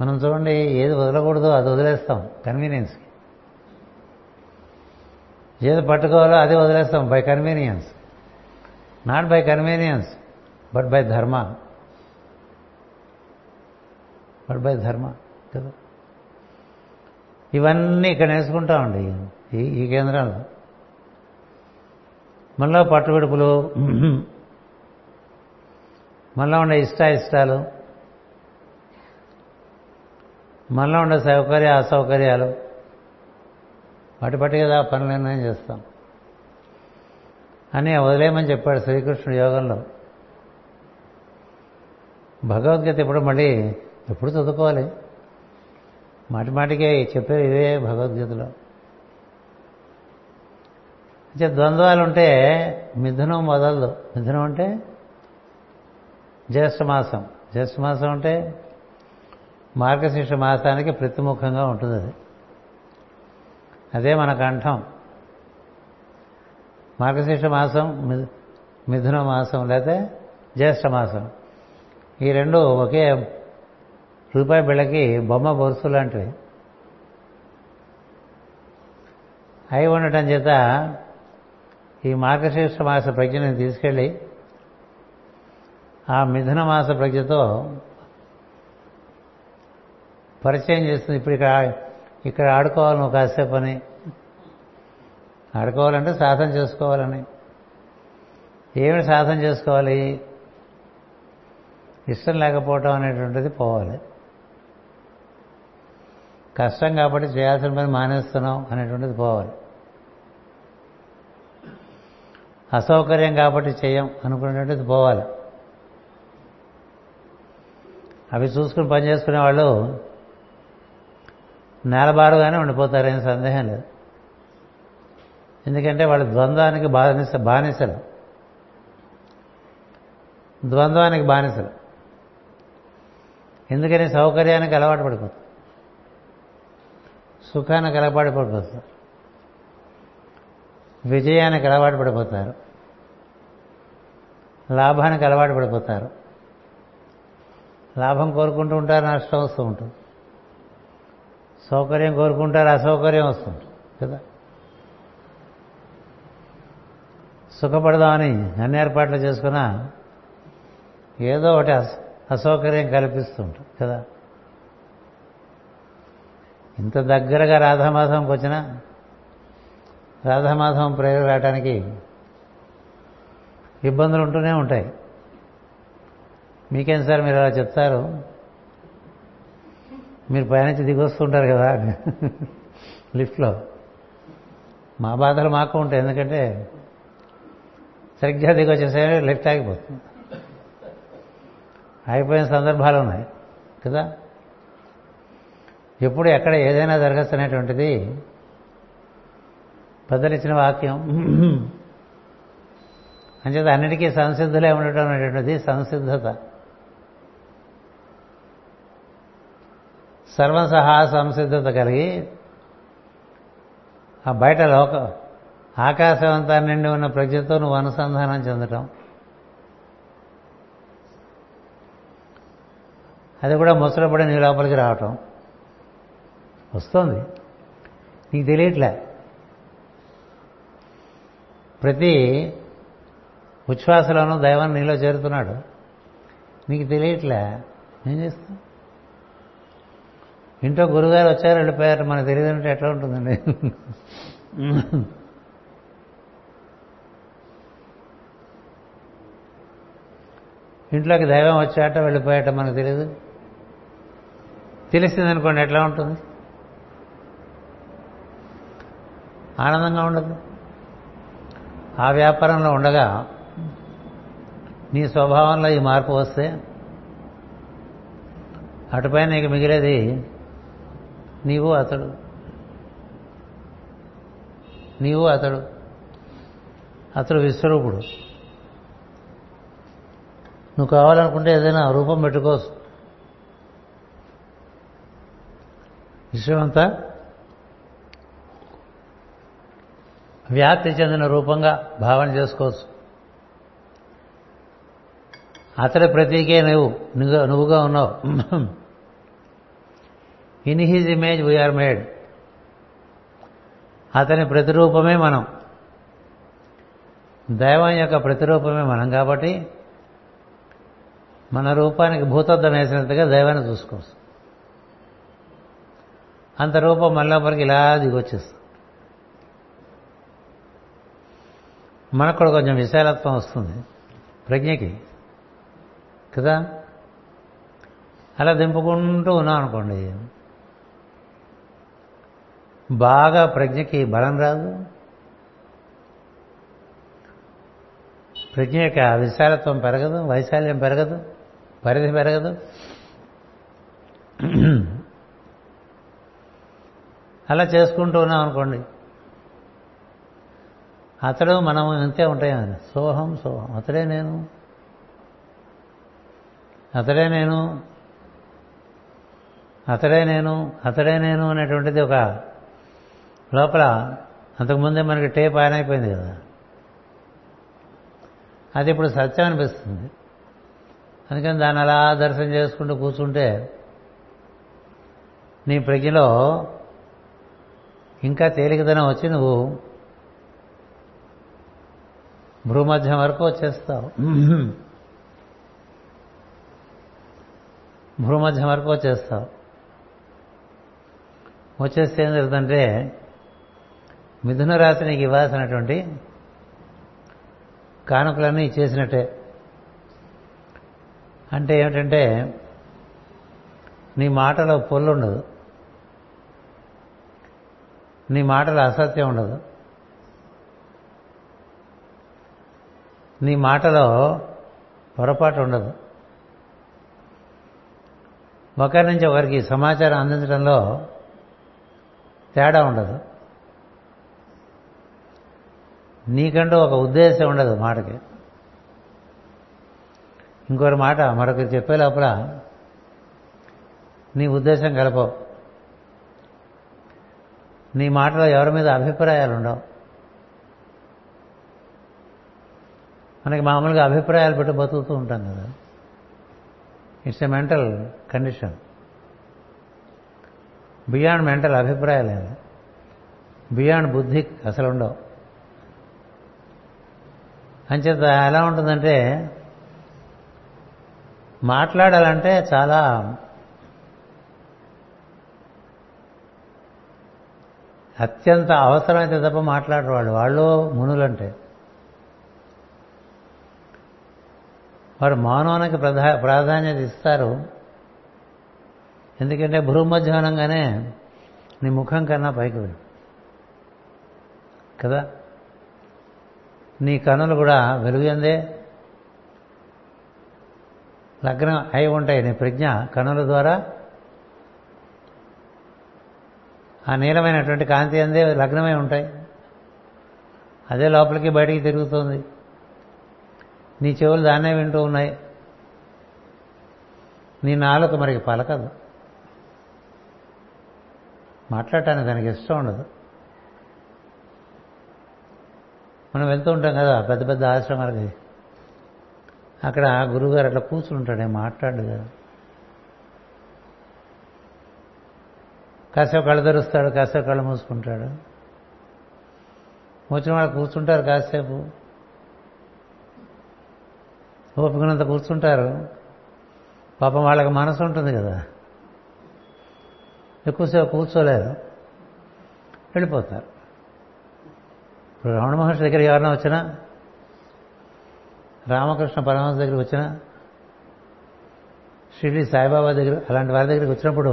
మనం చూడండి, ఏది వదలకూడదో అది వదిలేస్తాం కన్వీనియన్స్కి, ఏది పట్టుకోవాలో అది వదిలేస్తాం by convenience. Not by convenience but by dharma, but by dharma కదా. ఇవన్నీ ఇక్కడ నేర్చుకుంటామండి ఈ కేంద్రాలు. మనలో పట్టుబిడుపులు, మనలో ఉండే ఇష్టాయిష్టాలు, మనలో ఉండే సౌకర్య అసౌకర్యాలు, వాటి పట్టి కదా పనులన్నీ చేస్తాం. అని వదిలేయమని చెప్పాడు శ్రీకృష్ణుడు యోగంలో. భగవద్గీత ఇప్పుడు మళ్ళీ ఎప్పుడు చదువుకోవాలి, మాటి మాటికే చెప్పే ఇదే భగవద్గీతలో. అంటే ద్వంద్వాలు ఉంటే మిథునం మొదలదు. మిథునం అంటే జ్యేష్ఠమాసం, జ్యేష్ఠమాసం అంటే మార్గశీర్ష మాసానికి ప్రతిముఖంగా ఉంటుంది అది. అదే మన కంఠం. మార్గశీర్ష మాసం మిథున మాసం లేకపోతే జ్యేష్ఠమాసం, ఈ రెండు ఒకే రూపాయి బిళ్ళకి బొమ్మ బొరుసు లాంటివి అయి ఉండటం చేత ఈ మార్గశీర్ష మాస ప్రజ్ఞని తీసుకెళ్ళి ఆ మిథున మాస ప్రజ్ఞతో పరిచయం చేస్తుంది. ఇప్పుడు ఇక్కడ ఆడుకోవాలి నువ్వు కాసేపు అని, ఆడుకోవాలంటే సాధన చేసుకోవాలని. ఏమి సాధన చేసుకోవాలి, ఇష్టం లేకపోవటం అనేటువంటిది పోవాలి. కష్టం కాబట్టి చేయాల్సిన పని మానేస్తున్నాం అనేటువంటిది పోవాలి. అసౌకర్యం కాబట్టి చేయం అనుకునేటువంటిది పోవాలి. అవి చూసుకుని పని చేసుకునే వాళ్ళు నేలబారుగానే ఉండిపోతారు, ఏం సందేహం లేదు. ఎందుకంటే వాళ్ళు ద్వంద్వానికి బానిసలు. ద్వంద్వానికి బానిసలు. ఎందుకని సౌకర్యానికి అలవాటు పడిపోతుంది, సుఖానికి అలవాటు పడిపోతారు, విజయానికి అలవాటు పడిపోతారు, లాభానికి అలవాటు పడిపోతారు. లాభం కోరుకుంటూ ఉంటారు, నష్టం వస్తూ ఉంటుంది. సౌకర్యం కోరుకుంటారు, అసౌకర్యం వస్తుంటుంది కదా. సుఖపడదామని అన్ని ఏర్పాట్లు చేసుకున్నా ఏదో ఒకటి అసౌకర్యం కల్పిస్తుంటుంది కదా. ఇంత దగ్గరగా రాధామాధవంకి వచ్చినా రాధామాధవం ప్రేరణ రావడానికి ఇబ్బందులు ఉంటూనే ఉంటాయి. మీకేం సార్ మీరు అలా చెప్తారు, మీరు పైనుంచి దిగొస్తుంటారు కదా లిఫ్ట్లో, మా బాధలు మాకు ఉంటాయి. ఎందుకంటే సరిగ్గా దిగొచ్చేసరికి లిఫ్ట్ ఆగిపోతుంది, ఆగిపోయిన సందర్భాలు ఉన్నాయి కదా. ఎప్పుడు ఎక్కడ ఏదైనా జరగచ్చు అనేటువంటిది పెద్దలిచ్చిన వాక్యం. అంచేత అన్నిటికీ సంసిద్ధులే ఉండటం అనేటువంటిది సంసిద్ధత. సర్వసహా సంసిద్ధత కలిగి ఆ బయట లోకం ఆకాశం అంతా నిండి ఉన్న ప్రజ్ఞతో నువ్వు అనుసంధానం చెందటం, అది కూడా ముసలపడి నీ లోపలికి రావటం వస్తుంది, నీకు తెలియట్లే. ప్రతి ఉచ్ఛ్వాసలోనూ దైవం నీలో చేరుతున్నాడు, నీకు తెలియట్లే. ఏం చేస్తాం, ఇంట్లో గురుగారు వచ్చారు వెళ్ళిపోయారు, మనకు తెలియదంటే ఎట్లా ఉంటుందండి. ఇంట్లోకి దైవం వచ్చాట వెళ్ళిపోయాట మనకు తెలియదు, తెలిసిందనుకోండి ఎట్లా ఉంటుంది, ఆనందంగా ఉండదు. ఆ వ్యాపారంలో ఉండగా నీ స్వభావంలో ఈ మార్పు వస్తే అటుపైన నీకు మిగిలేది నీవు అతడు, నీవు అతడు. అతడు విశ్వరూపుడు, నువ్వు కావాలనుకుంటే ఏదైనా రూపం పెట్టుకోవచ్చు. విశ్వమంతా వ్యాప్తి చెందిన రూపంగా భావన చేసుకోవచ్చు. అతడి ప్రతీకే నువ్వుగా ఉన్నావు. In his image we are made. అతని ప్రతిరూపమే మనం, దైవం యొక్క ప్రతిరూపమే మనం. కాబట్టి మన రూపానికి భూతద్దం వేసినట్టుగా దైవాన్ని చూసుకోవచ్చు. అంత రూపం మనలోపలికి ఇలా దిగొచ్చేస్తుంది. మనకు కూడా కొంచెం విశాలత్వం వస్తుంది ప్రజ్ఞకి కదా. అలా దింపుకుంటూ ఉన్నాం అనుకోండి, బాగా ప్రజ్ఞకి బలం రాదు, ప్రజ్ఞ యొక్క విశాలత్వం పెరగదు, వైశాల్యం పెరగదు, పరిధి పెరగదు. అలా చేసుకుంటూ ఉన్నాం అనుకోండి, అతడు మనం అంతే ఉంటాయని. సోహం సోహం, అతడే నేను, అతడే నేను, అతడే నేను, అతడే నేను అనేటువంటిది ఒక లోపల. అంతకుముందే మనకి టేప్ ఆన్ అయిపోయింది కదా, అది ఇప్పుడు సత్యం అనిపిస్తుంది. అందుకని దాన్ని అలా దర్శనం చేసుకుంటూ కూర్చుంటే నీ ప్రజ్ఞలో ఇంకా తేలికదనం వచ్చి నువ్వు భూమధ్యం వరకు వచ్చేస్తావు. భూమధ్యం వరకు వచ్చేస్తావు. వచ్చేస్తే ఏం జరుగుతుందంటే మిథున రాశి నీకు ఇవ్వాల్సినటువంటి కానుకలన్నీ ఇచ్చేసినట్టే. అంటే ఏమిటంటే నీ మాటలో పొల్లు ఉండదు, నీ మాటలో అసత్యం ఉండదు, నీ మాటలో పొరపాటు ఉండదు. ఒకరి నుంచి ఒకరికి సమాచారం అందించడంలో తేడా ఉండదు, నీకంటూ ఒక ఉద్దేశం ఉండదు మాటకి. ఇంకొక మాట మరొకరు చెప్పే లోపల నీ ఉద్దేశం కలపవు, నీ మాటలో ఎవరి మీద అభిప్రాయాలు ఉండవు. మనకి మామూలుగా అభిప్రాయాలు పెట్టి బతుకుతూ ఉంటాం కదా, it's a mental condition. Beyond mental అభిప్రాయాలు లేదు, బియాండ్ బుద్ధి అసలు ఉండవు. అంచేత ఎలా ఉంటుందంటే మాట్లాడాలంటే చాలా అత్యంత అవసరమైతే తప్ప మాట్లాడరు వాళ్ళు. వాళ్ళు మునులంటే వారు మౌనానికి ప్రాధాన్యత ఇస్తారు. ఎందుకంటే భూమధ్యాహ్నంగానే నీ ముఖం కన్నా పైకి వెళ్ళు కదా, నీ కనులు కూడా వెలుగుందే లగ్నం అయి ఉంటాయి. నీ ప్రజ్ఞ కనుల ద్వారా ఆ నీలమైనటువంటి కాంతి అందే లగ్నమై ఉంటాయి, అదే లోపలికి బయటికి తిరుగుతుంది. నీ చెవులు దాన్నే వింటూ ఉన్నాయి, నీ నాలుక మరికి పలకదు, మాట్లాడటానికి దానికి ఇష్టం ఉండదు. మనం వెళ్తూ ఉంటాం కదా పెద్ద పెద్ద ఆశ్రమాలకి, అక్కడ గురువుగారు అట్లా కూర్చుంటాడే మాట్లాడు కదా, కాసేపు కళ్ళు తెరుస్తాడు, కాసేపు కళ్ళు మూసుకుంటాడు. వచ్చిన వాళ్ళు కూర్చుంటారు, కాసేపు ఓపికనంత కూర్చుంటారు. పాపం వాళ్ళకి మనసు ఉంటుంది కదా, ఎక్కువసేపు కూర్చోలేరు, వెళ్ళిపోతారు. ఇప్పుడు రమణ మహర్షి దగ్గర ఎవరైనా వచ్చినా, రామకృష్ణ పరమహంస దగ్గరికి వచ్చినా, షిరిడి సాయిబాబా దగ్గర అలాంటి వారి దగ్గరికి వచ్చినప్పుడు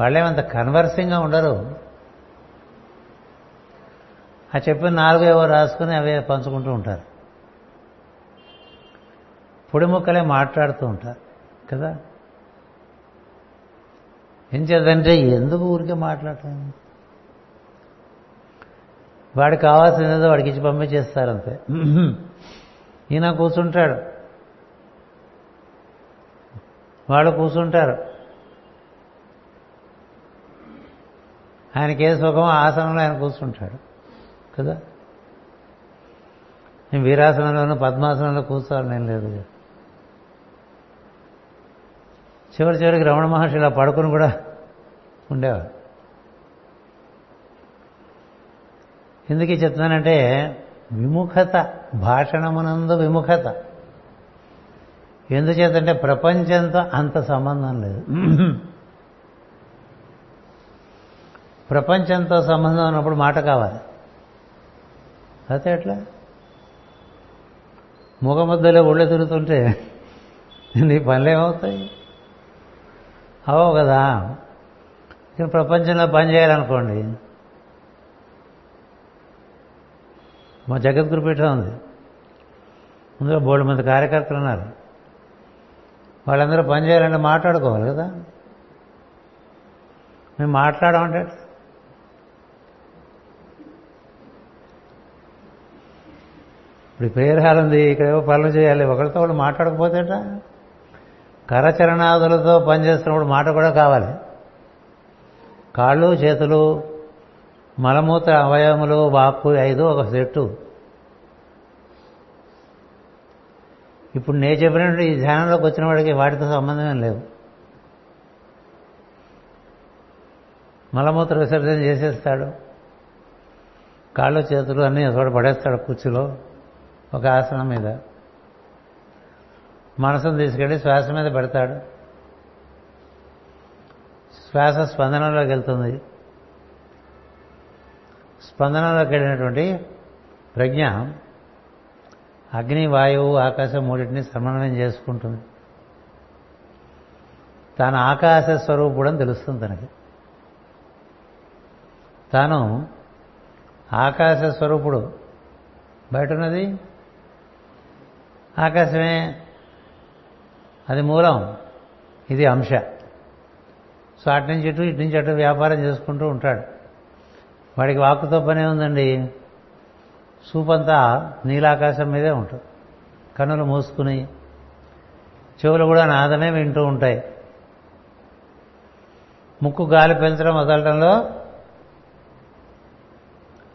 వాళ్ళేమంత కన్వర్సింగ్గా ఉండరు. ఆ చెప్పిన నాలుగు ఏవో రాసుకుని అవే పంచుకుంటూ ఉంటారు, పొడి ముక్కలే మాట్లాడుతూ ఉంటారు కదా. ఏం చేద్దంటే ఎందుకు ఊరికే మాట్లాడటం, వాడికి కావాల్సింది ఏదో వాడికి ఇచ్చి పంపించేస్తారంతే. ఈయన కూర్చుంటాడు, వాళ్ళు కూర్చుంటారు, ఆయనకి ఏ సుఖమో ఆసనంలో ఆయన కూర్చుంటాడు కదా. నేను వీరాసనంలోనూ పద్మాసనంలో కూర్చోవాలనేం లేదు. చివరికి రమణ మహర్షి ఇలా పడుకుని కూడా ఉండేవారు. ఎందుకు చెప్తున్నానంటే విముఖత, భాషణమునందు విముఖత. ఎందుచేతంటే ప్రపంచంతో అంత సంబంధం లేదు. ప్రపంచంతో సంబంధం ఉన్నప్పుడు మాట కావాలి, అయితే ఎట్లా? ముఖముద్దలో ఒళ్ళు తిరుగుతుంటే నీ పనులు ఏమవుతాయి, అవవు కదా. ఇక ప్రపంచంలో పని చేయాలనుకోండి, మా జగద్గురుపీఠం ఉంది, అందులో బోల్డ్ మంది కార్యకర్తలు ఉన్నారు. వాళ్ళందరూ పని చేయాలంటే మాట్లాడుకోవాలి కదా. మేము మాట్లాడమంటే ఇప్పుడు ప్రేరహాలు ఉంది, ఇక్కడ ఏవో పనులు చేయాలి, ఒకరితో ఒకటి మాట్లాడకపోతేట. కరచరణాదులతో పనిచేస్తున్నప్పుడు మాట కూడా కావాలి. కాళ్ళు, చేతులు, మలమూత్ర అవయవములు, వాక్కు, ఐదు ఒక సెట్టు. ఇప్పుడు నేను చెప్పినట్టు ఈ ధ్యానంలోకి వచ్చిన వాడికి వాటితో సంబంధం లేదు. మలమూత్ర విసర్జన చేసేస్తాడు, కాళ్ళు చేతులు అన్నీ చోట పడేస్తాడు కుర్చీలో ఒక ఆసనం మీద. మనసును తీసుకెళ్ళి శ్వాస మీద పెడతాడు, శ్వాస స్పందనలోకి వెళ్తుంది. స్పందనలోకి వెళ్ళినటువంటి ప్రజ్ఞ అగ్ని, వాయువు, ఆకాశం మూడింటిని సమన్వయం చేసుకుంటుంది. తాను ఆకాశ స్వరూపుడని తెలుస్తుంది తనకి. తాను ఆకాశ స్వరూపుడు, బయట ఉన్నది ఆకాశమే, అది మూలం, ఇది అంశ. సో అటు నుంచి ఇటు, ఇటు నుంచి అటు వ్యాపారం చేసుకుంటూ ఉంటాడు. వాడికి వాక్కుతో పనే ఉందండి, సూపంతా నీలాకాశం మీదే ఉంటుంది కన్నులు మూసుకుని చెవులు కూడా నాదమే వింటూ ఉంటాయి. ముక్కు గాలి పెంచడం వదలడంలో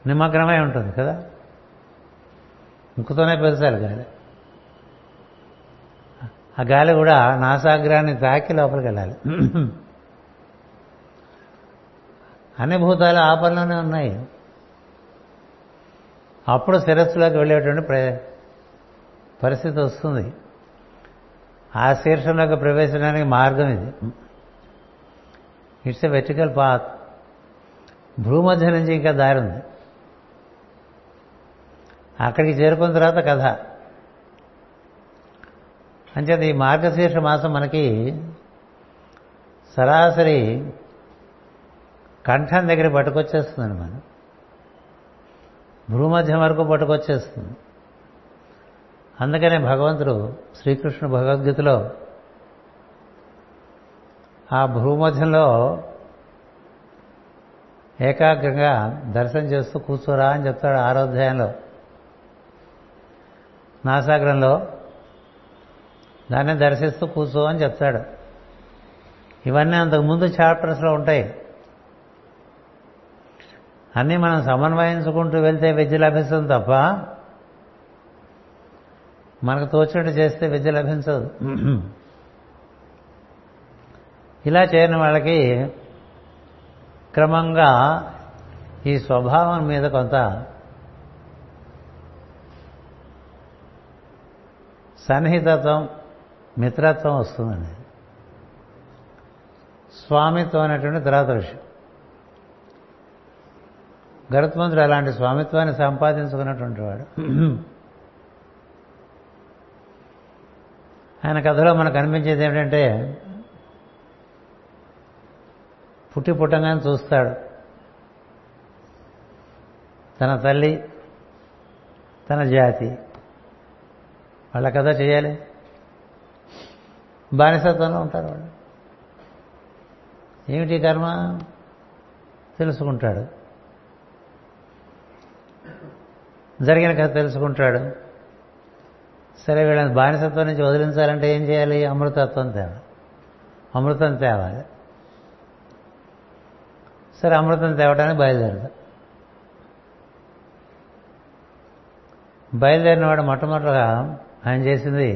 నిమగ్నమై ఉంటుంది కదా, ముక్కుతోనే పెంచాలి గాలి. ఆ గాలి కూడా నాసాగ్రాన్ని తాకి లోపలికి వెళ్ళాలి. అన్ని భూతాలు ఆ పనిలోనే ఉన్నాయి. అప్పుడు శిరస్సులోకి వెళ్ళేటువంటి పరిస్థితి వస్తుంది. ఆ శీర్షంలోకి ప్రవేశించడానికి మార్గం ఇది. It's a vertical path. భూమధ్య నుంచి ఇంకా దారి ఉంది. అక్కడికి చేరుకున్న తర్వాత కథ. అంచేత ఈ మార్గశీర్ష మాసం మనకి సరాసరి కంఠం దగ్గర పట్టుకొచ్చేస్తుందండి. మనం భూమధ్యం వరకు పట్టుకొచ్చేస్తుంది. అందుకనే భగవంతుడు శ్రీకృష్ణుడు భగవద్గీతలో ఆ భూమధ్యంలో ఏకాగ్రంగా దర్శనం చేస్తూ కూర్చోరా అని చెప్తాడు. ఆరోధ్యాయంలో నాసాగ్రంలో దాన్ని దర్శిస్తూ కూర్చో అని చెప్తాడు. ఇవన్నీ అంతకుముందు చాప్టర్స్లో ఉంటాయి. అన్నీ మనం సమన్వయించుకుంటూ వెళ్తే విద్య లభిస్తుంది తప్ప మనకు తోచినట్టు చేస్తే విద్య లభించదు. ఇలా చేయని వాళ్ళకి క్రమంగా ఈ స్వభావం మీద కొంత సన్నిహితత్వం, మిత్రత్వం వస్తుందండి. స్వామిత్వం అనేటువంటి తర్వాత విషయం. గరుత్మంతుడు అలాంటి స్వామిత్వాన్ని సంపాదించుకున్నటువంటి వాడు. ఆయన కథలో మనకు అనిపించేది ఏమిటంటే పుట్టంగానే చూస్తాడు తన తల్లి, తన జాతి వాళ్ళ కథ చేయాలి. బానిసత్వంలో ఉంటారు వాళ్ళు. ఏమిటి కర్మ తెలుసుకుంటాడు, జరిగిన కథ తెలుసుకుంటాడు. సరే వీళ్ళని బానిసత్వం నుంచి వదిలించాలంటే ఏం చేయాలి? అమృతం తేవాలి. సరే అమృతం తేవడానికి బయలుదేరినవాడు మొట్టమొదటిగా ఆయన చేసింది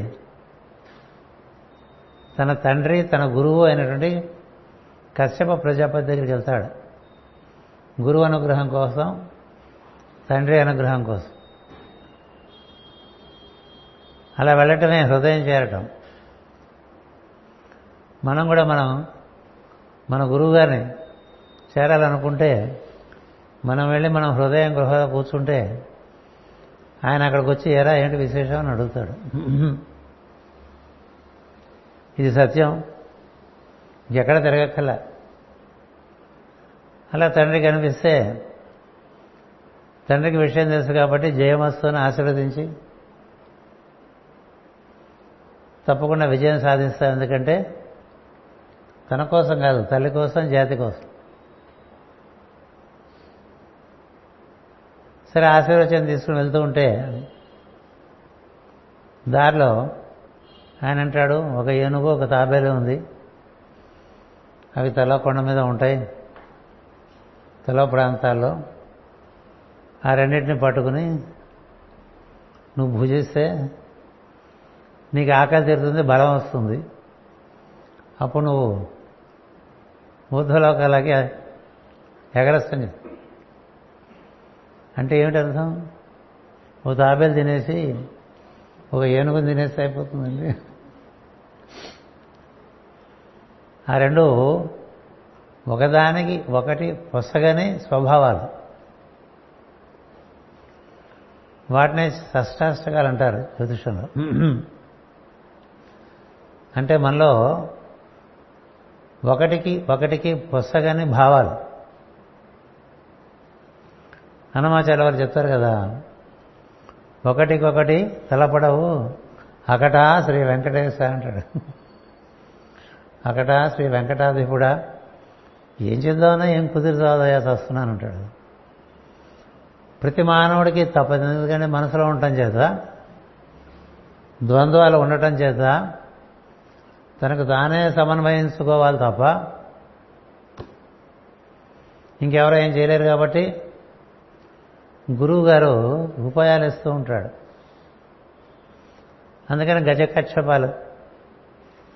తన తండ్రి, తన గురువు అయినటువంటి కశ్యప ప్రజాపతి దగ్గరికి వెళ్తాడు. గురువు అనుగ్రహం కోసం, తండ్రి అనుగ్రహం కోసం. అలా వెళ్ళటమే హృదయం చేరటం. మనం కూడా మన గురువు గారిని చేరాలనుకుంటే మనం వెళ్ళి మనం హృదయం గృహ కూర్చుంటే ఆయన అక్కడికి వచ్చి ఎరా ఏంటి విశేషం అని అడుగుతాడు. ఇది సత్యం, ఎక్కడ తిరగక్కల. అలా తండ్రి కనిపిస్తే తండ్రికి విషయం తెలుసు కాబట్టి జయమస్తుని ఆశీర్వదించి తప్పకుండా విజయం సాధిస్తాం. ఎందుకంటే తన కోసం కాదు, తల్లి కోసం, జాతి కోసం. సరే ఆశీర్వచనం తీసుకుని వెళ్తూ ఉంటే దారిలో ఆయన అంటాడు, ఒక ఏనుగు, ఒక తాబేలు ఉంది. అవి తలో కొండ మీద ఉంటాయి, తలో ప్రాంతాల్లో. ఆ రెండింటిని పట్టుకుని నువ్వు భుజిస్తే నీకు ఆకలి తీరుతుంది, బలం వస్తుంది. అప్పుడు నువ్వు ఊర్ధ్వలోకాలకి ఎగరస్తుంది. అంటే ఏమిటి అర్థం? ఓ తాబేలు తినేసి ఒక ఏనుగుని తినేస్తే అయిపోతుందండి. ఆ రెండు ఒకదానికి ఒకటి పొసగని స్వభావాలు, వాటిని షష్టాష్టకాలు అంటారు జ్యోతిషంలో. అంటే మనలో ఒకటికి పొసగని భావాలు. అన్నమాచార్య వారు చెప్తారు కదా, ఒకటికొకటి తలపడవు అకటా శ్రీ వెంకటేశ అంటాడు. అకటా శ్రీ వెంకటాధిపుడా, ఏం చేద్దామన్నా ఏం కుదిరిదాదయా వస్తున్నాను అంటాడు. ప్రతి మానవుడికి తప్పదు, ఎందుకంటే మనసులో ఉంటాం చేత ద్వంద్వాలు ఉండటం చేత తనకు తానే సమన్వయించుకోవాలి తప్ప ఇంకెవరో ఏం చేయలేరు. కాబట్టి గురువు గారు ఉపాయాలు ఇస్తూ ఉంటాడు. అందుకని గజకచ్చపాలు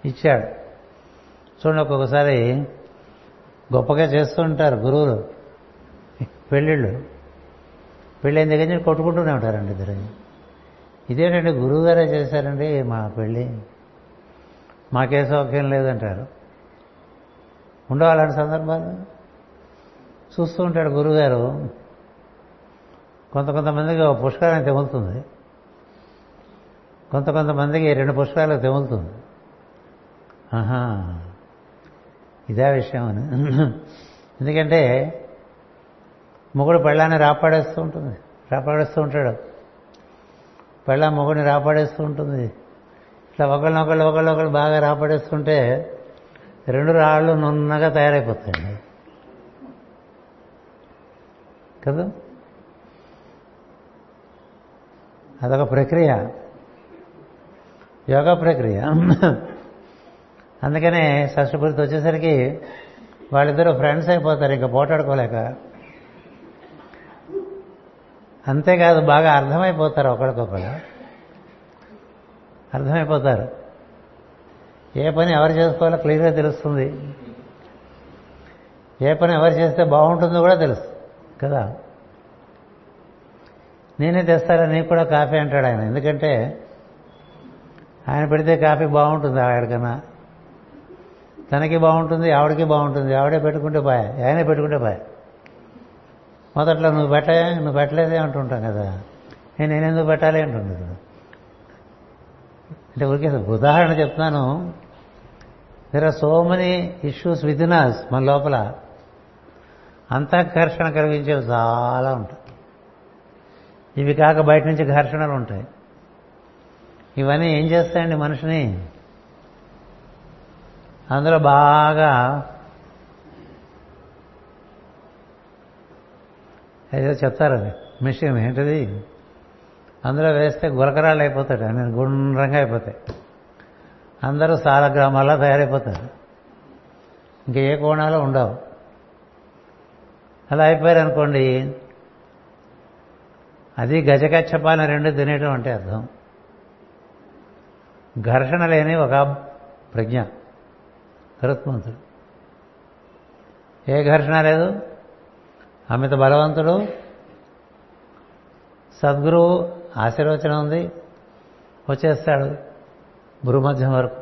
ఇచ్చాడు. చూడండి, ఒక్కొక్కసారి గొప్పగా చేస్తూ ఉంటారు గురువులు పెళ్ళిళ్ళు. పెళ్ళైన దగ్గర నుంచి కొట్టుకుంటూనే ఉంటారండి ఇద్దరు. ఇదేంటంటే గురువు గారే చేశారండి మా పెళ్ళి, మాకే సౌఖ్యం లేదంటారు. ఉండవాలంటే సందర్భాలు చూస్తూ ఉంటాడు గురువుగారు. కొంతమందికి ఒక పుష్కరాన్ని తెగులుతుంది, కొంతమందికి 2 పుష్కరాలు తెగులుతుంది. ఆహా, ఇదే విషయం అని. ఎందుకంటే మొగుడు పెళ్ళాన్ని రాపాడేస్తూ ఉంటాడు, పెళ్ళ మొగుడిని రాపాడేస్తూ ఉంటుంది. ఇట్లా ఒకళ్ళనొకళ్ళు బాగా రాపడేస్తుంటే 2 రాళ్ళు నున్నగా తయారైపోతాయండి కదా. అదొక ప్రక్రియ, యోగా ప్రక్రియ. అందుకనే షష్ఠపూర్తి వచ్చేసరికి వాళ్ళిద్దరూ ఫ్రెండ్స్ అయిపోతారు, ఇంకా పోటాడుకోలేక. అంతేకాదు, బాగా అర్థమైపోతారు, ఒకరికొకరు అర్థమైపోతారు. ఏ పని ఎవరు చేసుకోవాలో క్లియర్గా తెలుస్తుంది, ఏ పని ఎవరు చేస్తే బాగుంటుందో కూడా తెలుస్తుంది కదా. నేనే తెస్తారా నీకు కూడా కాఫీ అంటాడు ఆయన, ఎందుకంటే ఆయన పెడితే కాఫీ బాగుంటుంది ఆవిడకన్నా, తనకి బాగుంటుంది, ఆవిడకి బాగుంటుంది. ఆవిడే పెట్టుకుంటే బాయ్, ఆయనే పెట్టుకుంటే బాయ్. మొదట్లో నువ్వు పెట్టలేదే అంటుంటాం కదా, నేనెందుకు పెట్టాలి అంటుంది కదా. అంటే ఊరికే ఉదాహరణ చెప్తున్నాను. There are so many issues with in us, మన లోపల అంతఃకర్షణ కలిగించేవి చాలా ఉంటాయి. ఇవి కాక బయట నుంచి ఘర్షణలు ఉంటాయి. ఇవన్నీ ఏం చేస్తాయండి మనిషిని అందులో బాగా ఏదో చెప్తారు మిషన్ ఏంటిది అందులో వేస్తే గులకరాళ్ళు అయిపోతాడు, ఆయన గుండ్రంగా అయిపోతాయి, అందరూ సాలగ్రామాల్లో తయారైపోతారు, ఇంకా ఏ కోణాలు ఉండవు. అలా అయిపోయారు అనుకోండి, అది గజకచ్చపాలను 2 తినేయడం అంటే అర్థం. ఘర్షణ లేని ఒక ప్రజ్ఞ కృత్మంతుడు, ఏ ఘర్షణ లేదు, అమిత బలవంతుడు, సద్గురువు ఆశీర్వచనం ఉంది, వచ్చేస్తాడు భూమధ్యం వరకు.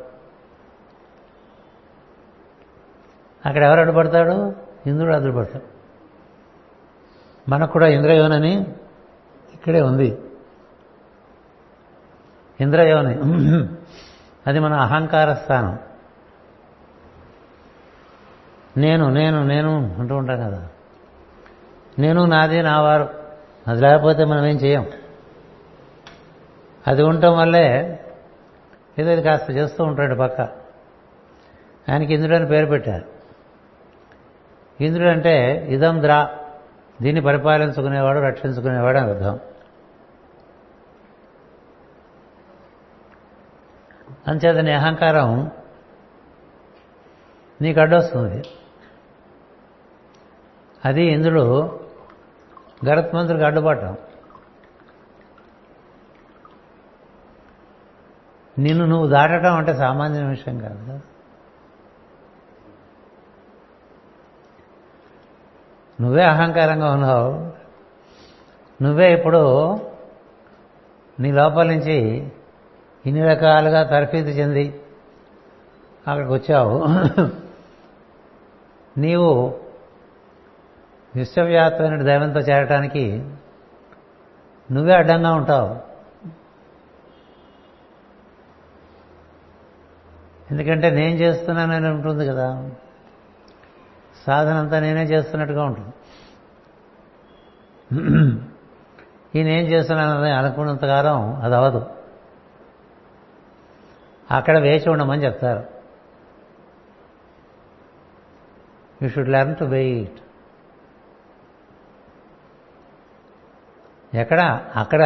అక్కడ ఎవరు అడ్డుపడతాడు? ఇంద్రుడు అడ్డుపడతాడు. మనకు కూడా ఇంద్రయోనని ఇక్కడే ఉంది, ఇంద్రయోని అది మన అహంకార స్థానం. నేను నేను నేను అంటూ ఉంటాను కదా, నేను నాది నావారు, అది లేకపోతే మనం ఏం చేయం. అది ఉండటం వల్లే ఏదో ఇది కాస్త చేస్తూ ఉంటాడు పక్క. ఆయనకి ఇంద్రుడు అని పేరు పెట్టారు. ఇంద్రుడు అంటే ఇదం ద్రా, దీన్ని పరిపాలించుకునేవాడు, రక్షించుకునేవాడు అని అర్థం. అంచేత నీ అహంకారం నీకు అడ్డొస్తుంది. అది ఇంద్రుడు గరుత్మంతుడికి అడ్డుపడటం. నిన్ను నువ్వు దాటడం అంటే సామాన్య విషయం కాదు కదా. నువ్వే అహంకారంగా ఉన్నావు, నువ్వే ఇప్పుడు నీ లోపల నుంచి ఇన్ని రకాలుగా తర్ఫీదు చెంది అక్కడికి వచ్చావు. నీవు విశ్వవ్యాప్తమైన దైవంతో చేరటానికి నువ్వే అడ్డంగా ఉంటావు. ఎందుకంటే నేను చేస్తున్నానని ఉంటుంది కదా, సాధనంతా నేనే చేస్తున్నట్టుగా ఉంటుంది. ఈ నేను చేస్తున్నానని అనుకున్నంతకాలం అది అవదు, అక్కడ వేచి ఉండమని చెప్తారు. You should learn to wait. ఎక్కడ? అక్కడ,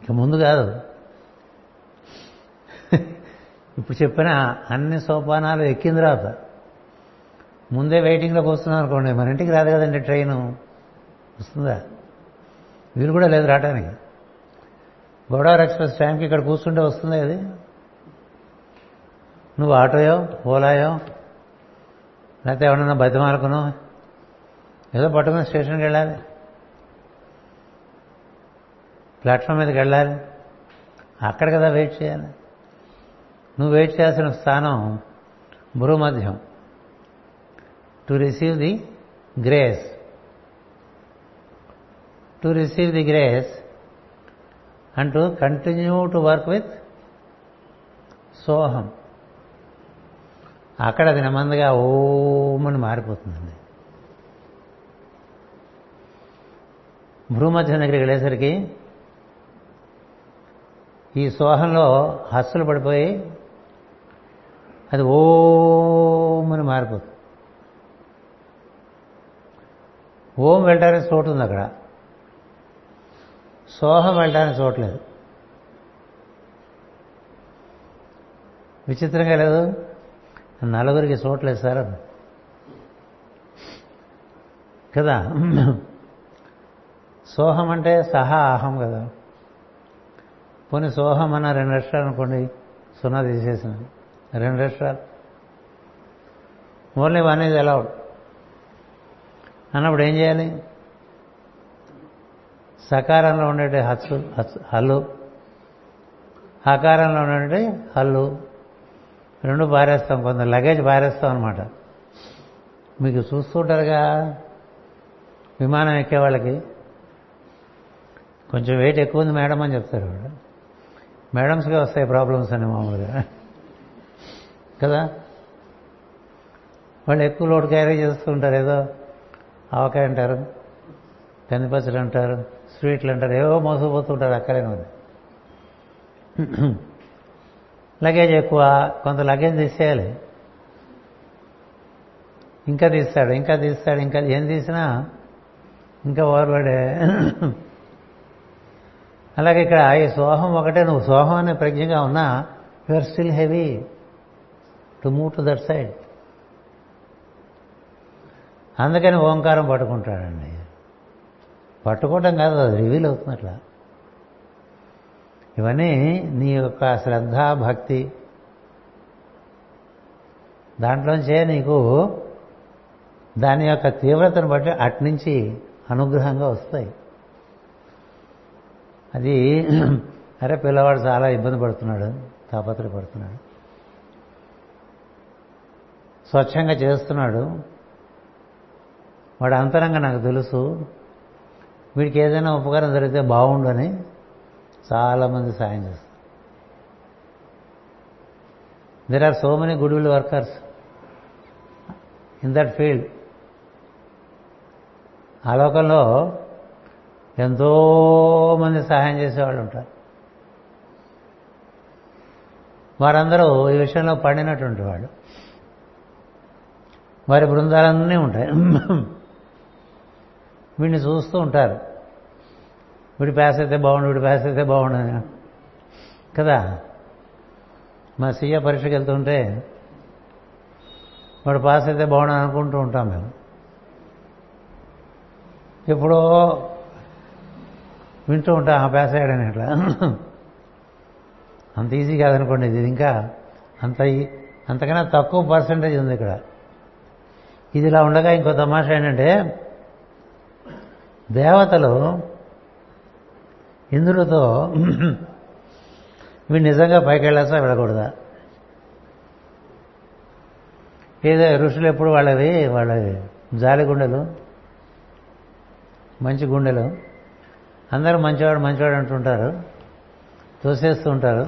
ఇక ముందు కాదు. ఇప్పుడు చెప్పిన అన్ని సోపానాలు ఎక్కిన తర్వాత ముందే వెయిటింగ్లోకి వస్తున్నాం అనుకోండి, మన ఇంటికి రాదు కదండి ట్రైను, వస్తుందా? వీలు కూడా లేదు రావడానికి. గోదావరి ఎక్స్ప్రెస్ టైంకి ఇక్కడ కూర్చుంటే వస్తుందా? ఇది నువ్వు ఆటోయో ఓలాయో లేకపోతే ఎవరన్నా బతిమాలకునో ఏదో పట్టుకుని స్టేషన్కి వెళ్ళాలి, ప్లాట్ఫామ్ మీదకి వెళ్ళాలి, అక్కడ కదా వెయిట్ చేయాలి. నువ్వు వెయిట్ చేయాల్సిన స్థానం భూమధ్యం, to receive the grace. To receive the grace అంటూ continue to work with Soham. అక్కడ అది నెమ్మదిగా ఓమని మారిపోతుందండి. భూమధ్యం దగ్గరికి వెళ్ళేసరికి ఈ సోహంలో హస్సులు పడిపోయి అది ఓమని మారిపోతుంది. ఓం వెళ్ళడానికి చోటు ఉంది అక్కడ, సోహం వెళ్ళడానికి చోట్లేదు. విచిత్రంగా లేదు, నలుగురికి చోట్లేదు సార్ కదా. సోహం అంటే సహా అహం కదా. పోనీ సోహం అన్న 2 అక్షరాలు అనుకోండి, 0 తీసేసిన 2 అక్షరాలు, ఓన్లీ 1 అనేది అలౌడ్ అన్నప్పుడు ఏం చేయాలి? సకారంలో ఉండేటి హల్లు, హకారంలో ఉండేటి హల్లు రెండు పారేస్తాం, కొంత లగేజ్ పారేస్తాం అనమాట. మీకు చూస్తుంటారుగా విమానం ఎక్కే వాళ్ళకి, కొంచెం వెయిట్ ఎక్కువ ఉంది మేడం అని చెప్తారు. మేడమ్స్గా వస్తాయి ప్రాబ్లమ్స్ అని మామూలుగా కదా. వాళ్ళు ఎక్కువ లోడ్ క్యారీ చేస్తూ ఉంటారు, ఏదో ఆవకాయ అంటారు, కందిపచ్చలు అంటారు, స్వీట్లు అంటారు, ఏవో మోసపోతుంటారు అక్కలేని. లగేజ్ ఎక్కువ, కొంత లగేజ్ తీసేయాలి. ఇంకా తీస్తాడు, ఇంకా తీస్తాడు, ఇంకా ఏం తీసినా ఇంకా ఓవర్లోడే. అలాగే ఇక్కడ ఈ సోహం ఒకటే, నువ్వు సోహం అనే ప్రజ్ఞగా ఉన్నా you are still heavy to move to that side. అందుకని ఓంకారం పట్టుకుంటాడండి. పట్టుకోవటం కాదు, అది రివీల్ అవుతున్నట్లా. ఇవన్నీ నీ యొక్క శ్రద్ధ భక్తి దాంట్లోంచే నీకు దాని యొక్క తీవ్రతను బట్టి అట్నుంచి అనుగ్రహంగా వస్తాయి. అది అరే పిల్లవాడు చాలా ఇబ్బంది పడుతున్నాడు, తాపత్రయపడుతున్నాడు, స్వచ్ఛంగా చేస్తున్నాడు, వాడు అంతరంగా నాకు తెలుసు, వీడికి ఏదైనా ఉపకారం జరిగితే బాగుండు అని చాలామంది సాయం చేస్తారు. There are so many good will workers in that field. ఆ లోకంలో ఎంతోమంది సహాయం చేసేవాళ్ళు ఉంటారు. వారందరూ ఈ విషయంలో పడినటువంటి వాళ్ళు, వారి బృందాలన్నీ ఉంటాయి. వీడిని చూస్తూ ఉంటారు, వీడి ప్యాస్ అయితే బాగుండు, వీడి ప్యాస్ అయితే బాగుండు కదా. మా సీఏ పరీక్షకి వెళ్తుంటే వాడు పాస్ అయితే బాగుండు అనుకుంటూ ఉంటాం మేము. ఎప్పుడో వింటూ ఉంటాం ఆ ప్యాస్ అయ్యాడని. అట్లా అంత ఈజీ కాదనుకోండి ఇది, ఇంకా అంతకన్నా తక్కువ పర్సెంటేజ్ ఉంది ఇక్కడ. ఇది ఇలా ఉండగా ఇంకో తమాషా ఏంటంటే, దేవతలు ఇంద్రుడితో వీడు నిజంగా పైకి వెళ్ళేస్తా వెళ్ళకూడదా, ఏదో ఋషులు ఎప్పుడు వాళ్ళవి జాలి గుండెలు, మంచి గుండెలు, అందరూ మంచివాడు మంచివాడు అంటుంటారు, తోసేస్తూ ఉంటారు.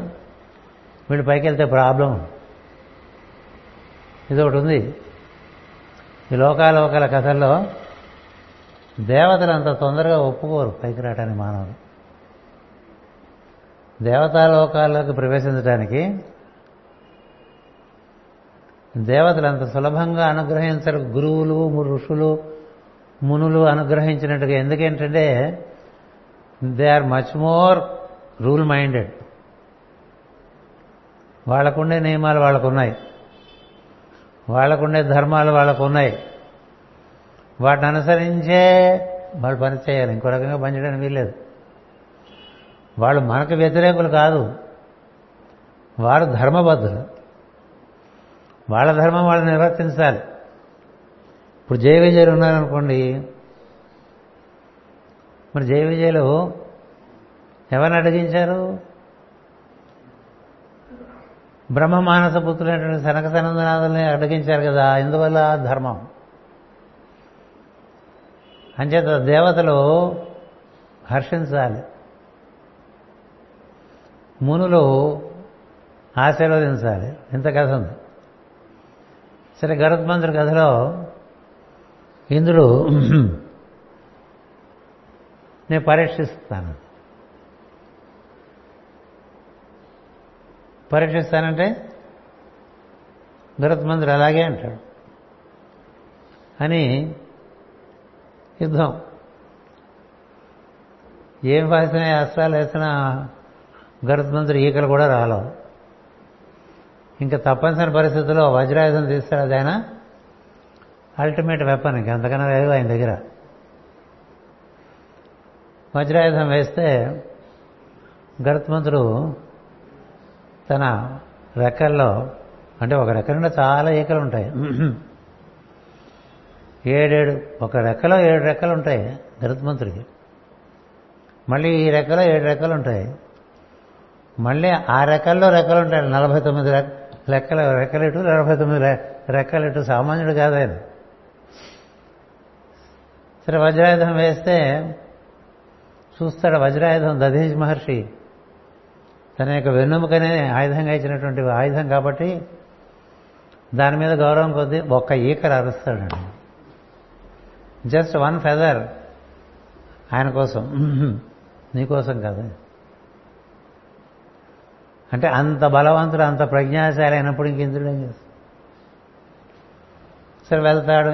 వీళ్ళు పైకి వెళ్తే ప్రాబ్లం ఇది ఒకటి ఉంది. ఈ లోకాలోకాల కథల్లో దేవతలు అంత తొందరగా ఒప్పుకోరు పైకి రావడానికి. మానవులు దేవతాలోకాల్లోకి ప్రవేశించడానికి దేవతలు అంత సులభంగా అనుగ్రహించరు. గురువులు, ఋషులు, మునులు అనుగ్రహించినట్టుగా. ఎందుకేంటంటే they are much more rule minded. వాళ్ళకుండే నియమాలు వాళ్ళకున్నాయి, వాళ్ళకుండే ధర్మాలు వాళ్ళకున్నాయి, వాటిని అనుసరించే వాళ్ళు పని చేయాలి. ఇంకో రకంగా పనిచేయడానికి వీల్లేదు. వాళ్ళు మనకు వ్యతిరేకులు కాదు, వారు ధర్మబద్ధులు, వాళ్ళ ధర్మం వాళ్ళు నిర్వర్తించాలి. ఇప్పుడు జయ విజయులు ఉన్నారనుకోండి, మరి జయ విజయులు ఎవరిని అడిగించారు? బ్రహ్మ మానస పుత్రులైనటువంటి సనక సనందనాథుల్ని అడిగించారు కదా. ఇందువల్ల ధర్మం అంచేత దేవతలు హర్షించాలి, మునులు ఆశీర్వదించాలి. ఇంత కథ ఉంది. సరే, గరుత్మంతుడి కథలో ఇంద్రుడు నేను పరీక్షిస్తాను, పరీక్షిస్తానంటే గరుత్మంతుడు అలాగే అంటాడు అని యుద్ధం. ఏం వాసినా అస్త్రాలు వేసినా గరుత్మంతుడు ఈకలు కూడా రాలవు. ఇంకా తప్పనిసరి పరిస్థితుల్లో వజ్రాయుధం తీస్తాడు. అదైనా అల్టిమేట్ వెపన్, ఇంక అంతకన్నా లేదు ఆయన దగ్గర. వజ్రాయుధం వేస్తే గరుత్మంతుడు తన రెక్కల్లో, అంటే ఒక రెక్క నుండి చాలా ఈకలు ఉంటాయి, 7 ఒక రెక్కలో 7 రెక్కలు ఉంటాయి గరుత్మంతుడికి, మళ్ళీ ఈ రెక్కలో 7 రెక్కలు ఉంటాయి, మళ్ళీ ఆ రెక్కల్లో రెక్కలు ఉంటాయి. 49 రెక్కల రెక్కలిటు, 49 రెక్కలిటు, సామాన్యుడు కాదు ఆయన. సరే, వజ్రాయుధం వేస్తే చూస్తాడు వజ్రాయుధం దధీచి మహర్షి తన యొక్క వెన్నెముకనే ఆయుధంగా ఇచ్చినటువంటి ఆయుధం కాబట్టి దాని మీద గౌరవం కొద్దీ ఒక్క ఈకలు అరుస్తాడండి, జస్ట్ 1 ఫెదర్ ఆయన కోసం, నీకోసం కాదు. అంటే అంత బలవంతుడు, అంత ప్రజ్ఞాశాలి అయినప్పుడు ఇంక ఇంద్రుడు ఏం చేస్తాడు? సరే, వెళ్తాడు.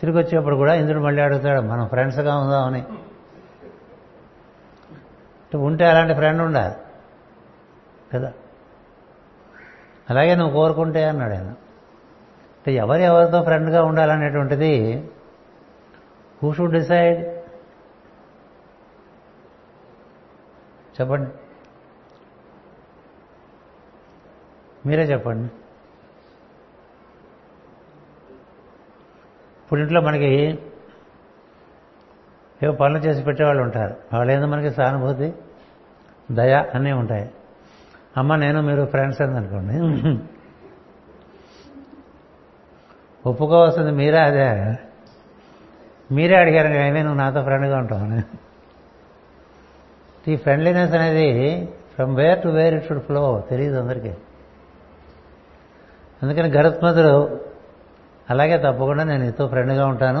తిరిగి వచ్చేప్పుడు కూడా ఇంద్రుడు మళ్ళీ అడుగుతాడు, మనం ఫ్రెండ్స్గా ఉందామని. ఉంటే అలాంటి ఫ్రెండ్ ఉండాలి కదా, అలాగే నువ్వు కోరుకుంటే అన్నాడు ఆయన. అంటే ఎవరు ఎవరితో ఫ్రెండ్గా ఉండాలనేటువంటిది హూ షుడ్ డిసైడ్ చెప్పండి, మీరే చెప్పండి. ఇప్పుడు ఇంట్లో మనకి ఏవో పనులు చేసి పెట్టేవాళ్ళు ఉంటారు, వాళ్ళు ఏందో మనకి సానుభూతి, దయ అన్నీ ఉంటాయి. అమ్మ నేను మీరు ఫ్రెండ్స్ అని అనుకోండి, ఒప్పుకోవాల్సింది మీరే. అదే మీరే అడిగారు, ఏమే నువ్వు నాతో ఫ్రెండ్గా ఉంటావు అని. ఈ ఫ్రెండ్లీనెస్ అనేది from where to where it should flow తెలియదు అందరికీ. అందుకని గరుత్మంతుడు అలాగే తప్పకుండా నేను నీతో ఫ్రెండ్గా ఉంటాను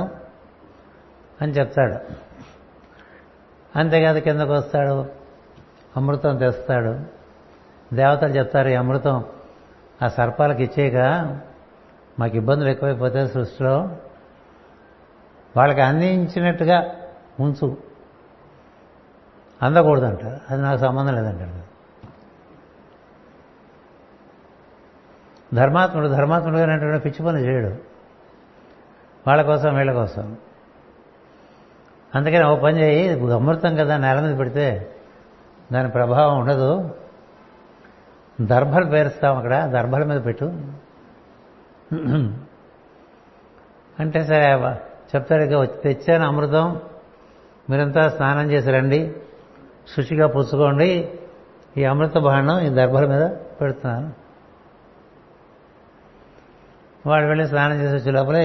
అని చెప్తాడు. అంతేకాదు కిందకు వస్తాడు, అమృతం తెస్తాడు. దేవతలు చెప్తారు, ఈ అమృతం ఆ సర్పాలకు ఇచ్చేయక మాకు ఇబ్బందులు ఎక్కువైపోతే సృష్టిలో, వాళ్ళకి అందించినట్టుగా ఉంచు, అందకూడదంటారు. అది నాకు సంబంధం లేదంటాడు ధర్మాత్ముడు. ధర్మాత్ముడుగా పిచ్చి పనులు చేయడు, వాళ్ళ కోసం వీళ్ళ కోసం. అందుకని ఓ పని చేయి, అమృతం కదా నేల మీద పెడితే దాని ప్రభావం ఉండదు, దర్భలు పేరుస్తాం అక్కడ, దర్భల మీద పెట్టు అంటే సరే చెప్తారు. ఇక తెచ్చాను అమృతం, మీరంతా స్నానం చేసి రండి, శుచిగా పుచ్చుకోండి, ఈ అమృత బాణం ఈ దర్భల మీద పెడుతున్నాను. వాళ్ళు వెళ్ళి స్నానం చేసి వచ్చే లోపలే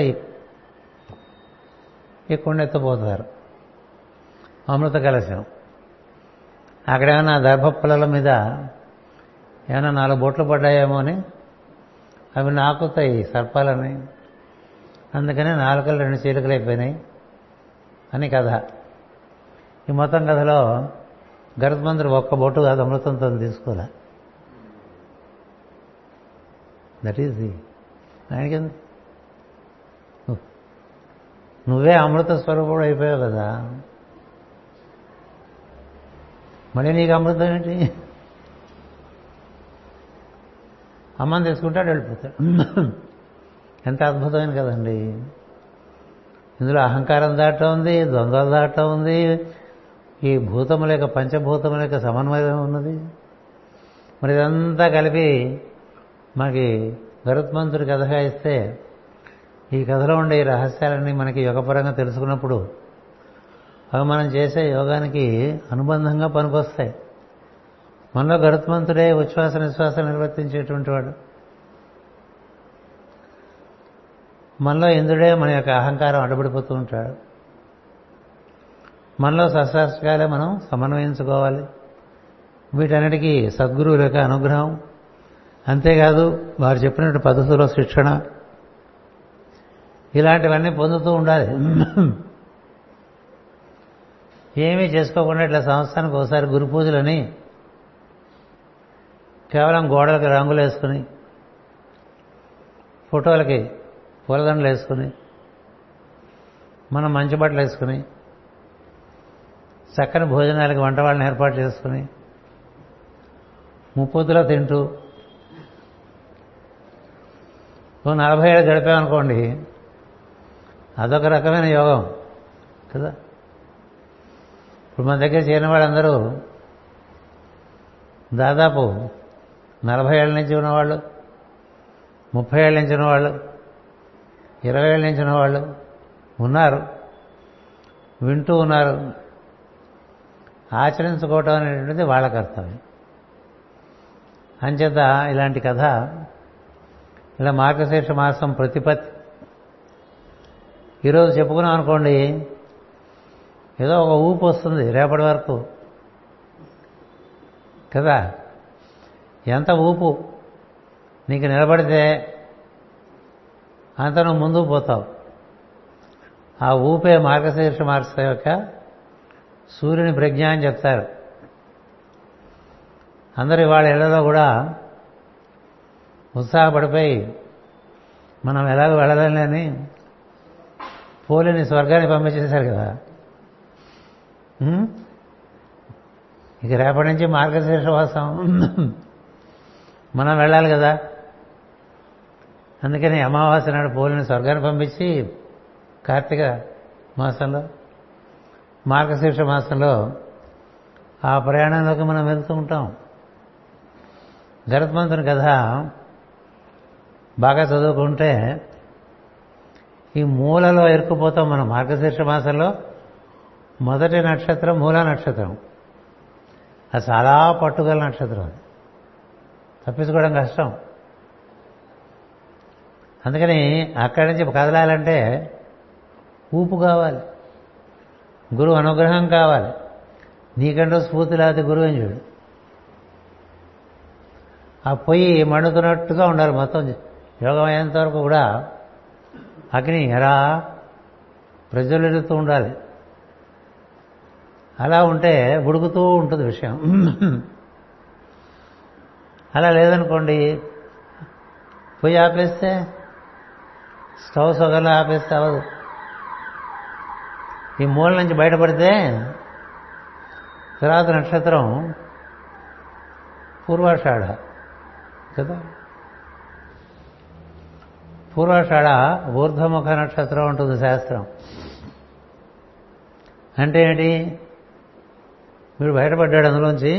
ఈ కొండెత్తపోతారు అమృత కలశం. అక్కడేమైనా దర్భ పుల్లల మీద ఏమైనా 4 బొట్లు పడ్డాయేమో అని అవి నాకుతాయి సర్పాలని, అందుకనే 4 చీలికలు అయిపోయినాయి అని కథ. ఈ మొత్తం కథలో గరుత్మంతుడు ఒక్క బొట్టు కాదు అమృతంతో తీసుకోలే. దట్ ఈజ్ ది ఆయనకి నువ్వే అమృత స్వరూపుడు అయిపోయావు కదా, మళ్ళీ నీకు అమృతం ఏంటి? అమ్మని తీసుకుంటాడు, వెళ్ళిపోతాడు. ఎంత అద్భుతమైన కదండి. ఇందులో అహంకారం దాట ఉంది, ద్వంద్వలు దాట ఉంది, ఈ భూతముల యొక్క పంచభూతముల యొక్క సమన్వయం ఉన్నది. మరి ఇదంతా కలిపి మనకి గరుత్మంతుడి కథగా ఇస్తే, ఈ కథలో ఉండే ఈ రహస్యాలన్నీ మనకి యోగపరంగా తెలుసుకున్నప్పుడు అవి మనం చేసే యోగానికి అనుబంధంగా పనికొస్తాయి. మనలో గరుత్మంతుడే ఉచ్ఛ్వాస నిశ్వాసం నిర్వర్తించేటువంటి వాడు, మనలో ఇంద్రుడే మన యొక్క అహంకారం అడ్డుపడిపోతూ ఉంటాడు, మనలో సశాస్త్రాలే మనం సమన్వయించుకోవాలి. వీటన్నిటికీ సద్గురువుల యొక్క అనుగ్రహం, అంతేకాదు వారు చెప్పినట్టు పద్ధతిలో శిక్షణ, ఇలాంటివన్నీ పొందుతూ ఉండాలి. ఏమీ చేసుకోకుండా ఇట్లా సంవత్సరానికి ఒకసారి గురు పూజలని కేవలం గోడలకు రంగులు వేసుకుని, ఫోటోలకి పూలదండలు వేసుకుని, మనం మంచి బట్టలు వేసుకుని, చక్కని భోజనాలకి వంట వాళ్ళని ఏర్పాటు చేసుకుని, ముప్పొద్దులో తింటూ 47 గడిపామనుకోండి, అదొక రకమైన యోగం కదా. ఇప్పుడు మన దగ్గర చేరిన వాళ్ళందరూ దాదాపు 40 ఏళ్ళ నుంచి ఉన్నవాళ్ళు, 30 ఏళ్ళ నుంచి ఉన్నవాళ్ళు, 20 ఏళ్ళ నుంచి ఉన్నవాళ్ళు ఉన్నారు. వింటూ ఉన్నారు. ఆచరించుకోవటం అనేటువంటిది వాళ్ళ కర్తవ్యం. అంచేత ఇలాంటి కథ, ఇలా మార్గశీర్ష మాసం ప్రతిపత్తి ఈరోజు చెప్పుకున్నాం అనుకోండి, ఏదో ఒక ఊపు వస్తుంది రేపటి వరకు కదా. ఎంత ఊపు నీకు నిలబడితే అంత నువ్వు ముందుకు పోతావు. ఆ ఊపే మార్గశీర్ష మాసం యొక్క సూర్యుని ప్రజ్ఞ అని చెప్తారు. అందరూ వాళ్ళ ఇళ్లలో కూడా ఉత్సాహపడిపోయి మనం ఎలాగో వెళ్ళలేని పోలిని స్వర్గాన్ని పంపించేశారు కదా. ఇక రేపటి నుంచి మార్గశీర్ష మాసం మనం వెళ్ళాలి కదా, అందుకని అమావాస్య నాడు పోలిని స్వర్గాన్ని పంపించి కార్తీక మాసంలో, మార్గశీర్ష మాసంలో ఆ ప్రయాణంలోకి మనం వెళ్తూ ఉంటాం. గరుత్మంతుని కథ బాగా చదువుకుంటే ఈ మూలలో ఇరుక్కుపోతాం మనం. మార్గశీర్ష మాసంలో మొదటి నక్షత్రం మూల నక్షత్రం. అది చాలా పట్టుగల నక్షత్రం, అది తప్పించుకోవడం కష్టం. అందుకని అక్కడి నుంచి కదలాలంటే ఊపు కావాలి, గురువు అనుగ్రహం కావాలి. నీకంటూ స్ఫూర్తి లేకపోతే గురువు ఏం చూడు. ఆ పొయ్యి మండుతున్నట్టుగా ఉండాలి మొత్తం యోగం అయ్యేంత వరకు కూడా. అగ్ని ఎలా ప్రజ్వలిస్తూ ఉండాలి. అలా ఉంటే ఉడుకుతూ ఉంటుంది విషయం. అలా లేదనుకోండి, పొయ్యి ఆపేస్తే, స్టవ్ సొగలో ఆపేస్తే అవ్వదు. ఈ మూల నుంచి బయటపడితే తర్వాత నక్షత్రం పూర్వాషాఢ కదా. పూర్వాషాఢ ఊర్ధ్వముఖ నక్షత్రం ఉంటుంది శాస్త్రం. అంటే ఏంటి, వీడు బయటపడ్డాడు, అందులోంచి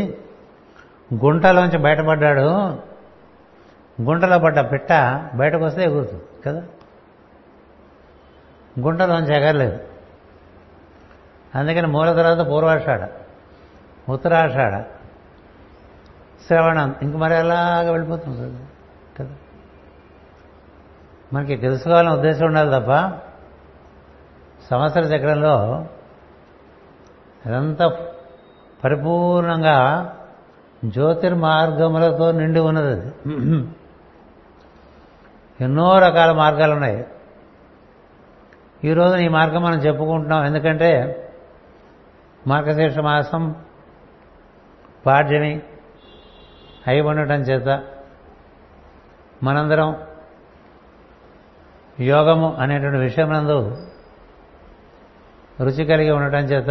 గుంటలోంచి బయటపడ్డాడు. గుంటలో పడ్డ పిట్ట బయటకు వస్తే ఎగురుతుంది కదా, గుంటలోంచి ఎగరలేదు. అందుకని మూల తర్వాత పూర్వాషాఢ, ఉత్తరాషాఢ, శ్రవణం, ఇంక మరి అలాగా వెళ్ళిపోతుంది కదా. మనకి తెలుసుకోవాలనే ఉద్దేశం ఉండాలి తప్ప సంవత్సర చక్రంలో అదంతా పరిపూర్ణంగా జ్యోతిర్మార్గములతో నిండి ఉన్నది. ఎన్నో రకాల మార్గాలు ఉన్నాయి. ఈరోజు ఈ మార్గం మనం చెప్పుకుంటున్నాం ఎందుకంటే మార్గశీర్ష మాసం పాడ్యమి అయి ఉండటం చేత మనందరం యోగము అనేటువంటి విషయం నందు రుచి కలిగి ఉండటం చేత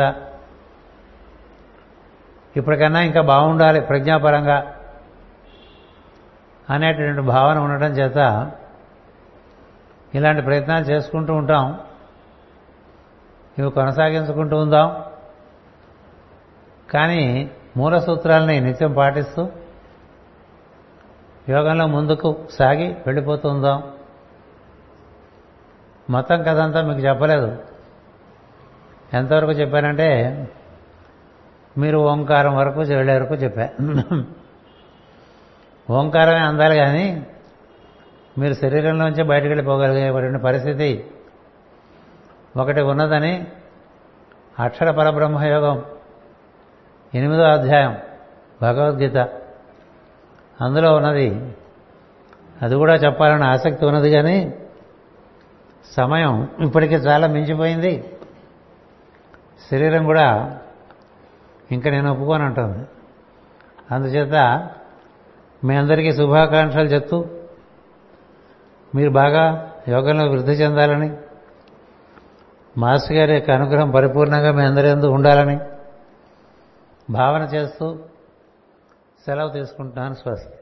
ఇప్పటికన్నా ఇంకా బాగుండాలి ప్రజ్ఞాపరంగా అనేటువంటి భావన ఉండటం చేత ఇలాంటి ప్రయత్నాలు చేసుకుంటూ ఉంటాం. ఇవి కొనసాగించుకుంటూ ఉందాం. కానీ మూల సూత్రాలని నిత్యం పాటిస్తూ యోగంలో ముందుకు సాగి వెళ్ళిపోతూ ఉందాం. మొత్తం కథంతా మీకు చెప్పలేదు. ఎంతవరకు చెప్పానంటే మీరు ఓంకారం వరకు వెళ్ళే వరకు చెప్పా. ఓంకారమే అందాలి కానీ మీరు శరీరంలోంచి బయటకు వెళ్ళిపోగలిగేటువంటి పరిస్థితి ఒకటి ఉన్నదని అక్షర పరబ్రహ్మయోగం 8వ అధ్యాయం భగవద్గీత అందులో ఉన్నది. అది కూడా చెప్పాలని ఆసక్తి ఉన్నది కానీ సమయం ఇప్పటికీ చాలా మించిపోయింది. శరీరం కూడా ఇంకా నేను ఒప్పుకొని ఉంటుంది. అందుచేత మీ అందరికీ శుభాకాంక్షలు చెప్తూ మీరు బాగా యోగంలో వృద్ధి చెందాలని, మాస్టర్ గారి యొక్క అనుగ్రహం పరిపూర్ణంగా మీ అందరి యందు ఉండాలని భావన చేస్తూ సెలవు తీసుకుంటున్నాను. స్వస్తి.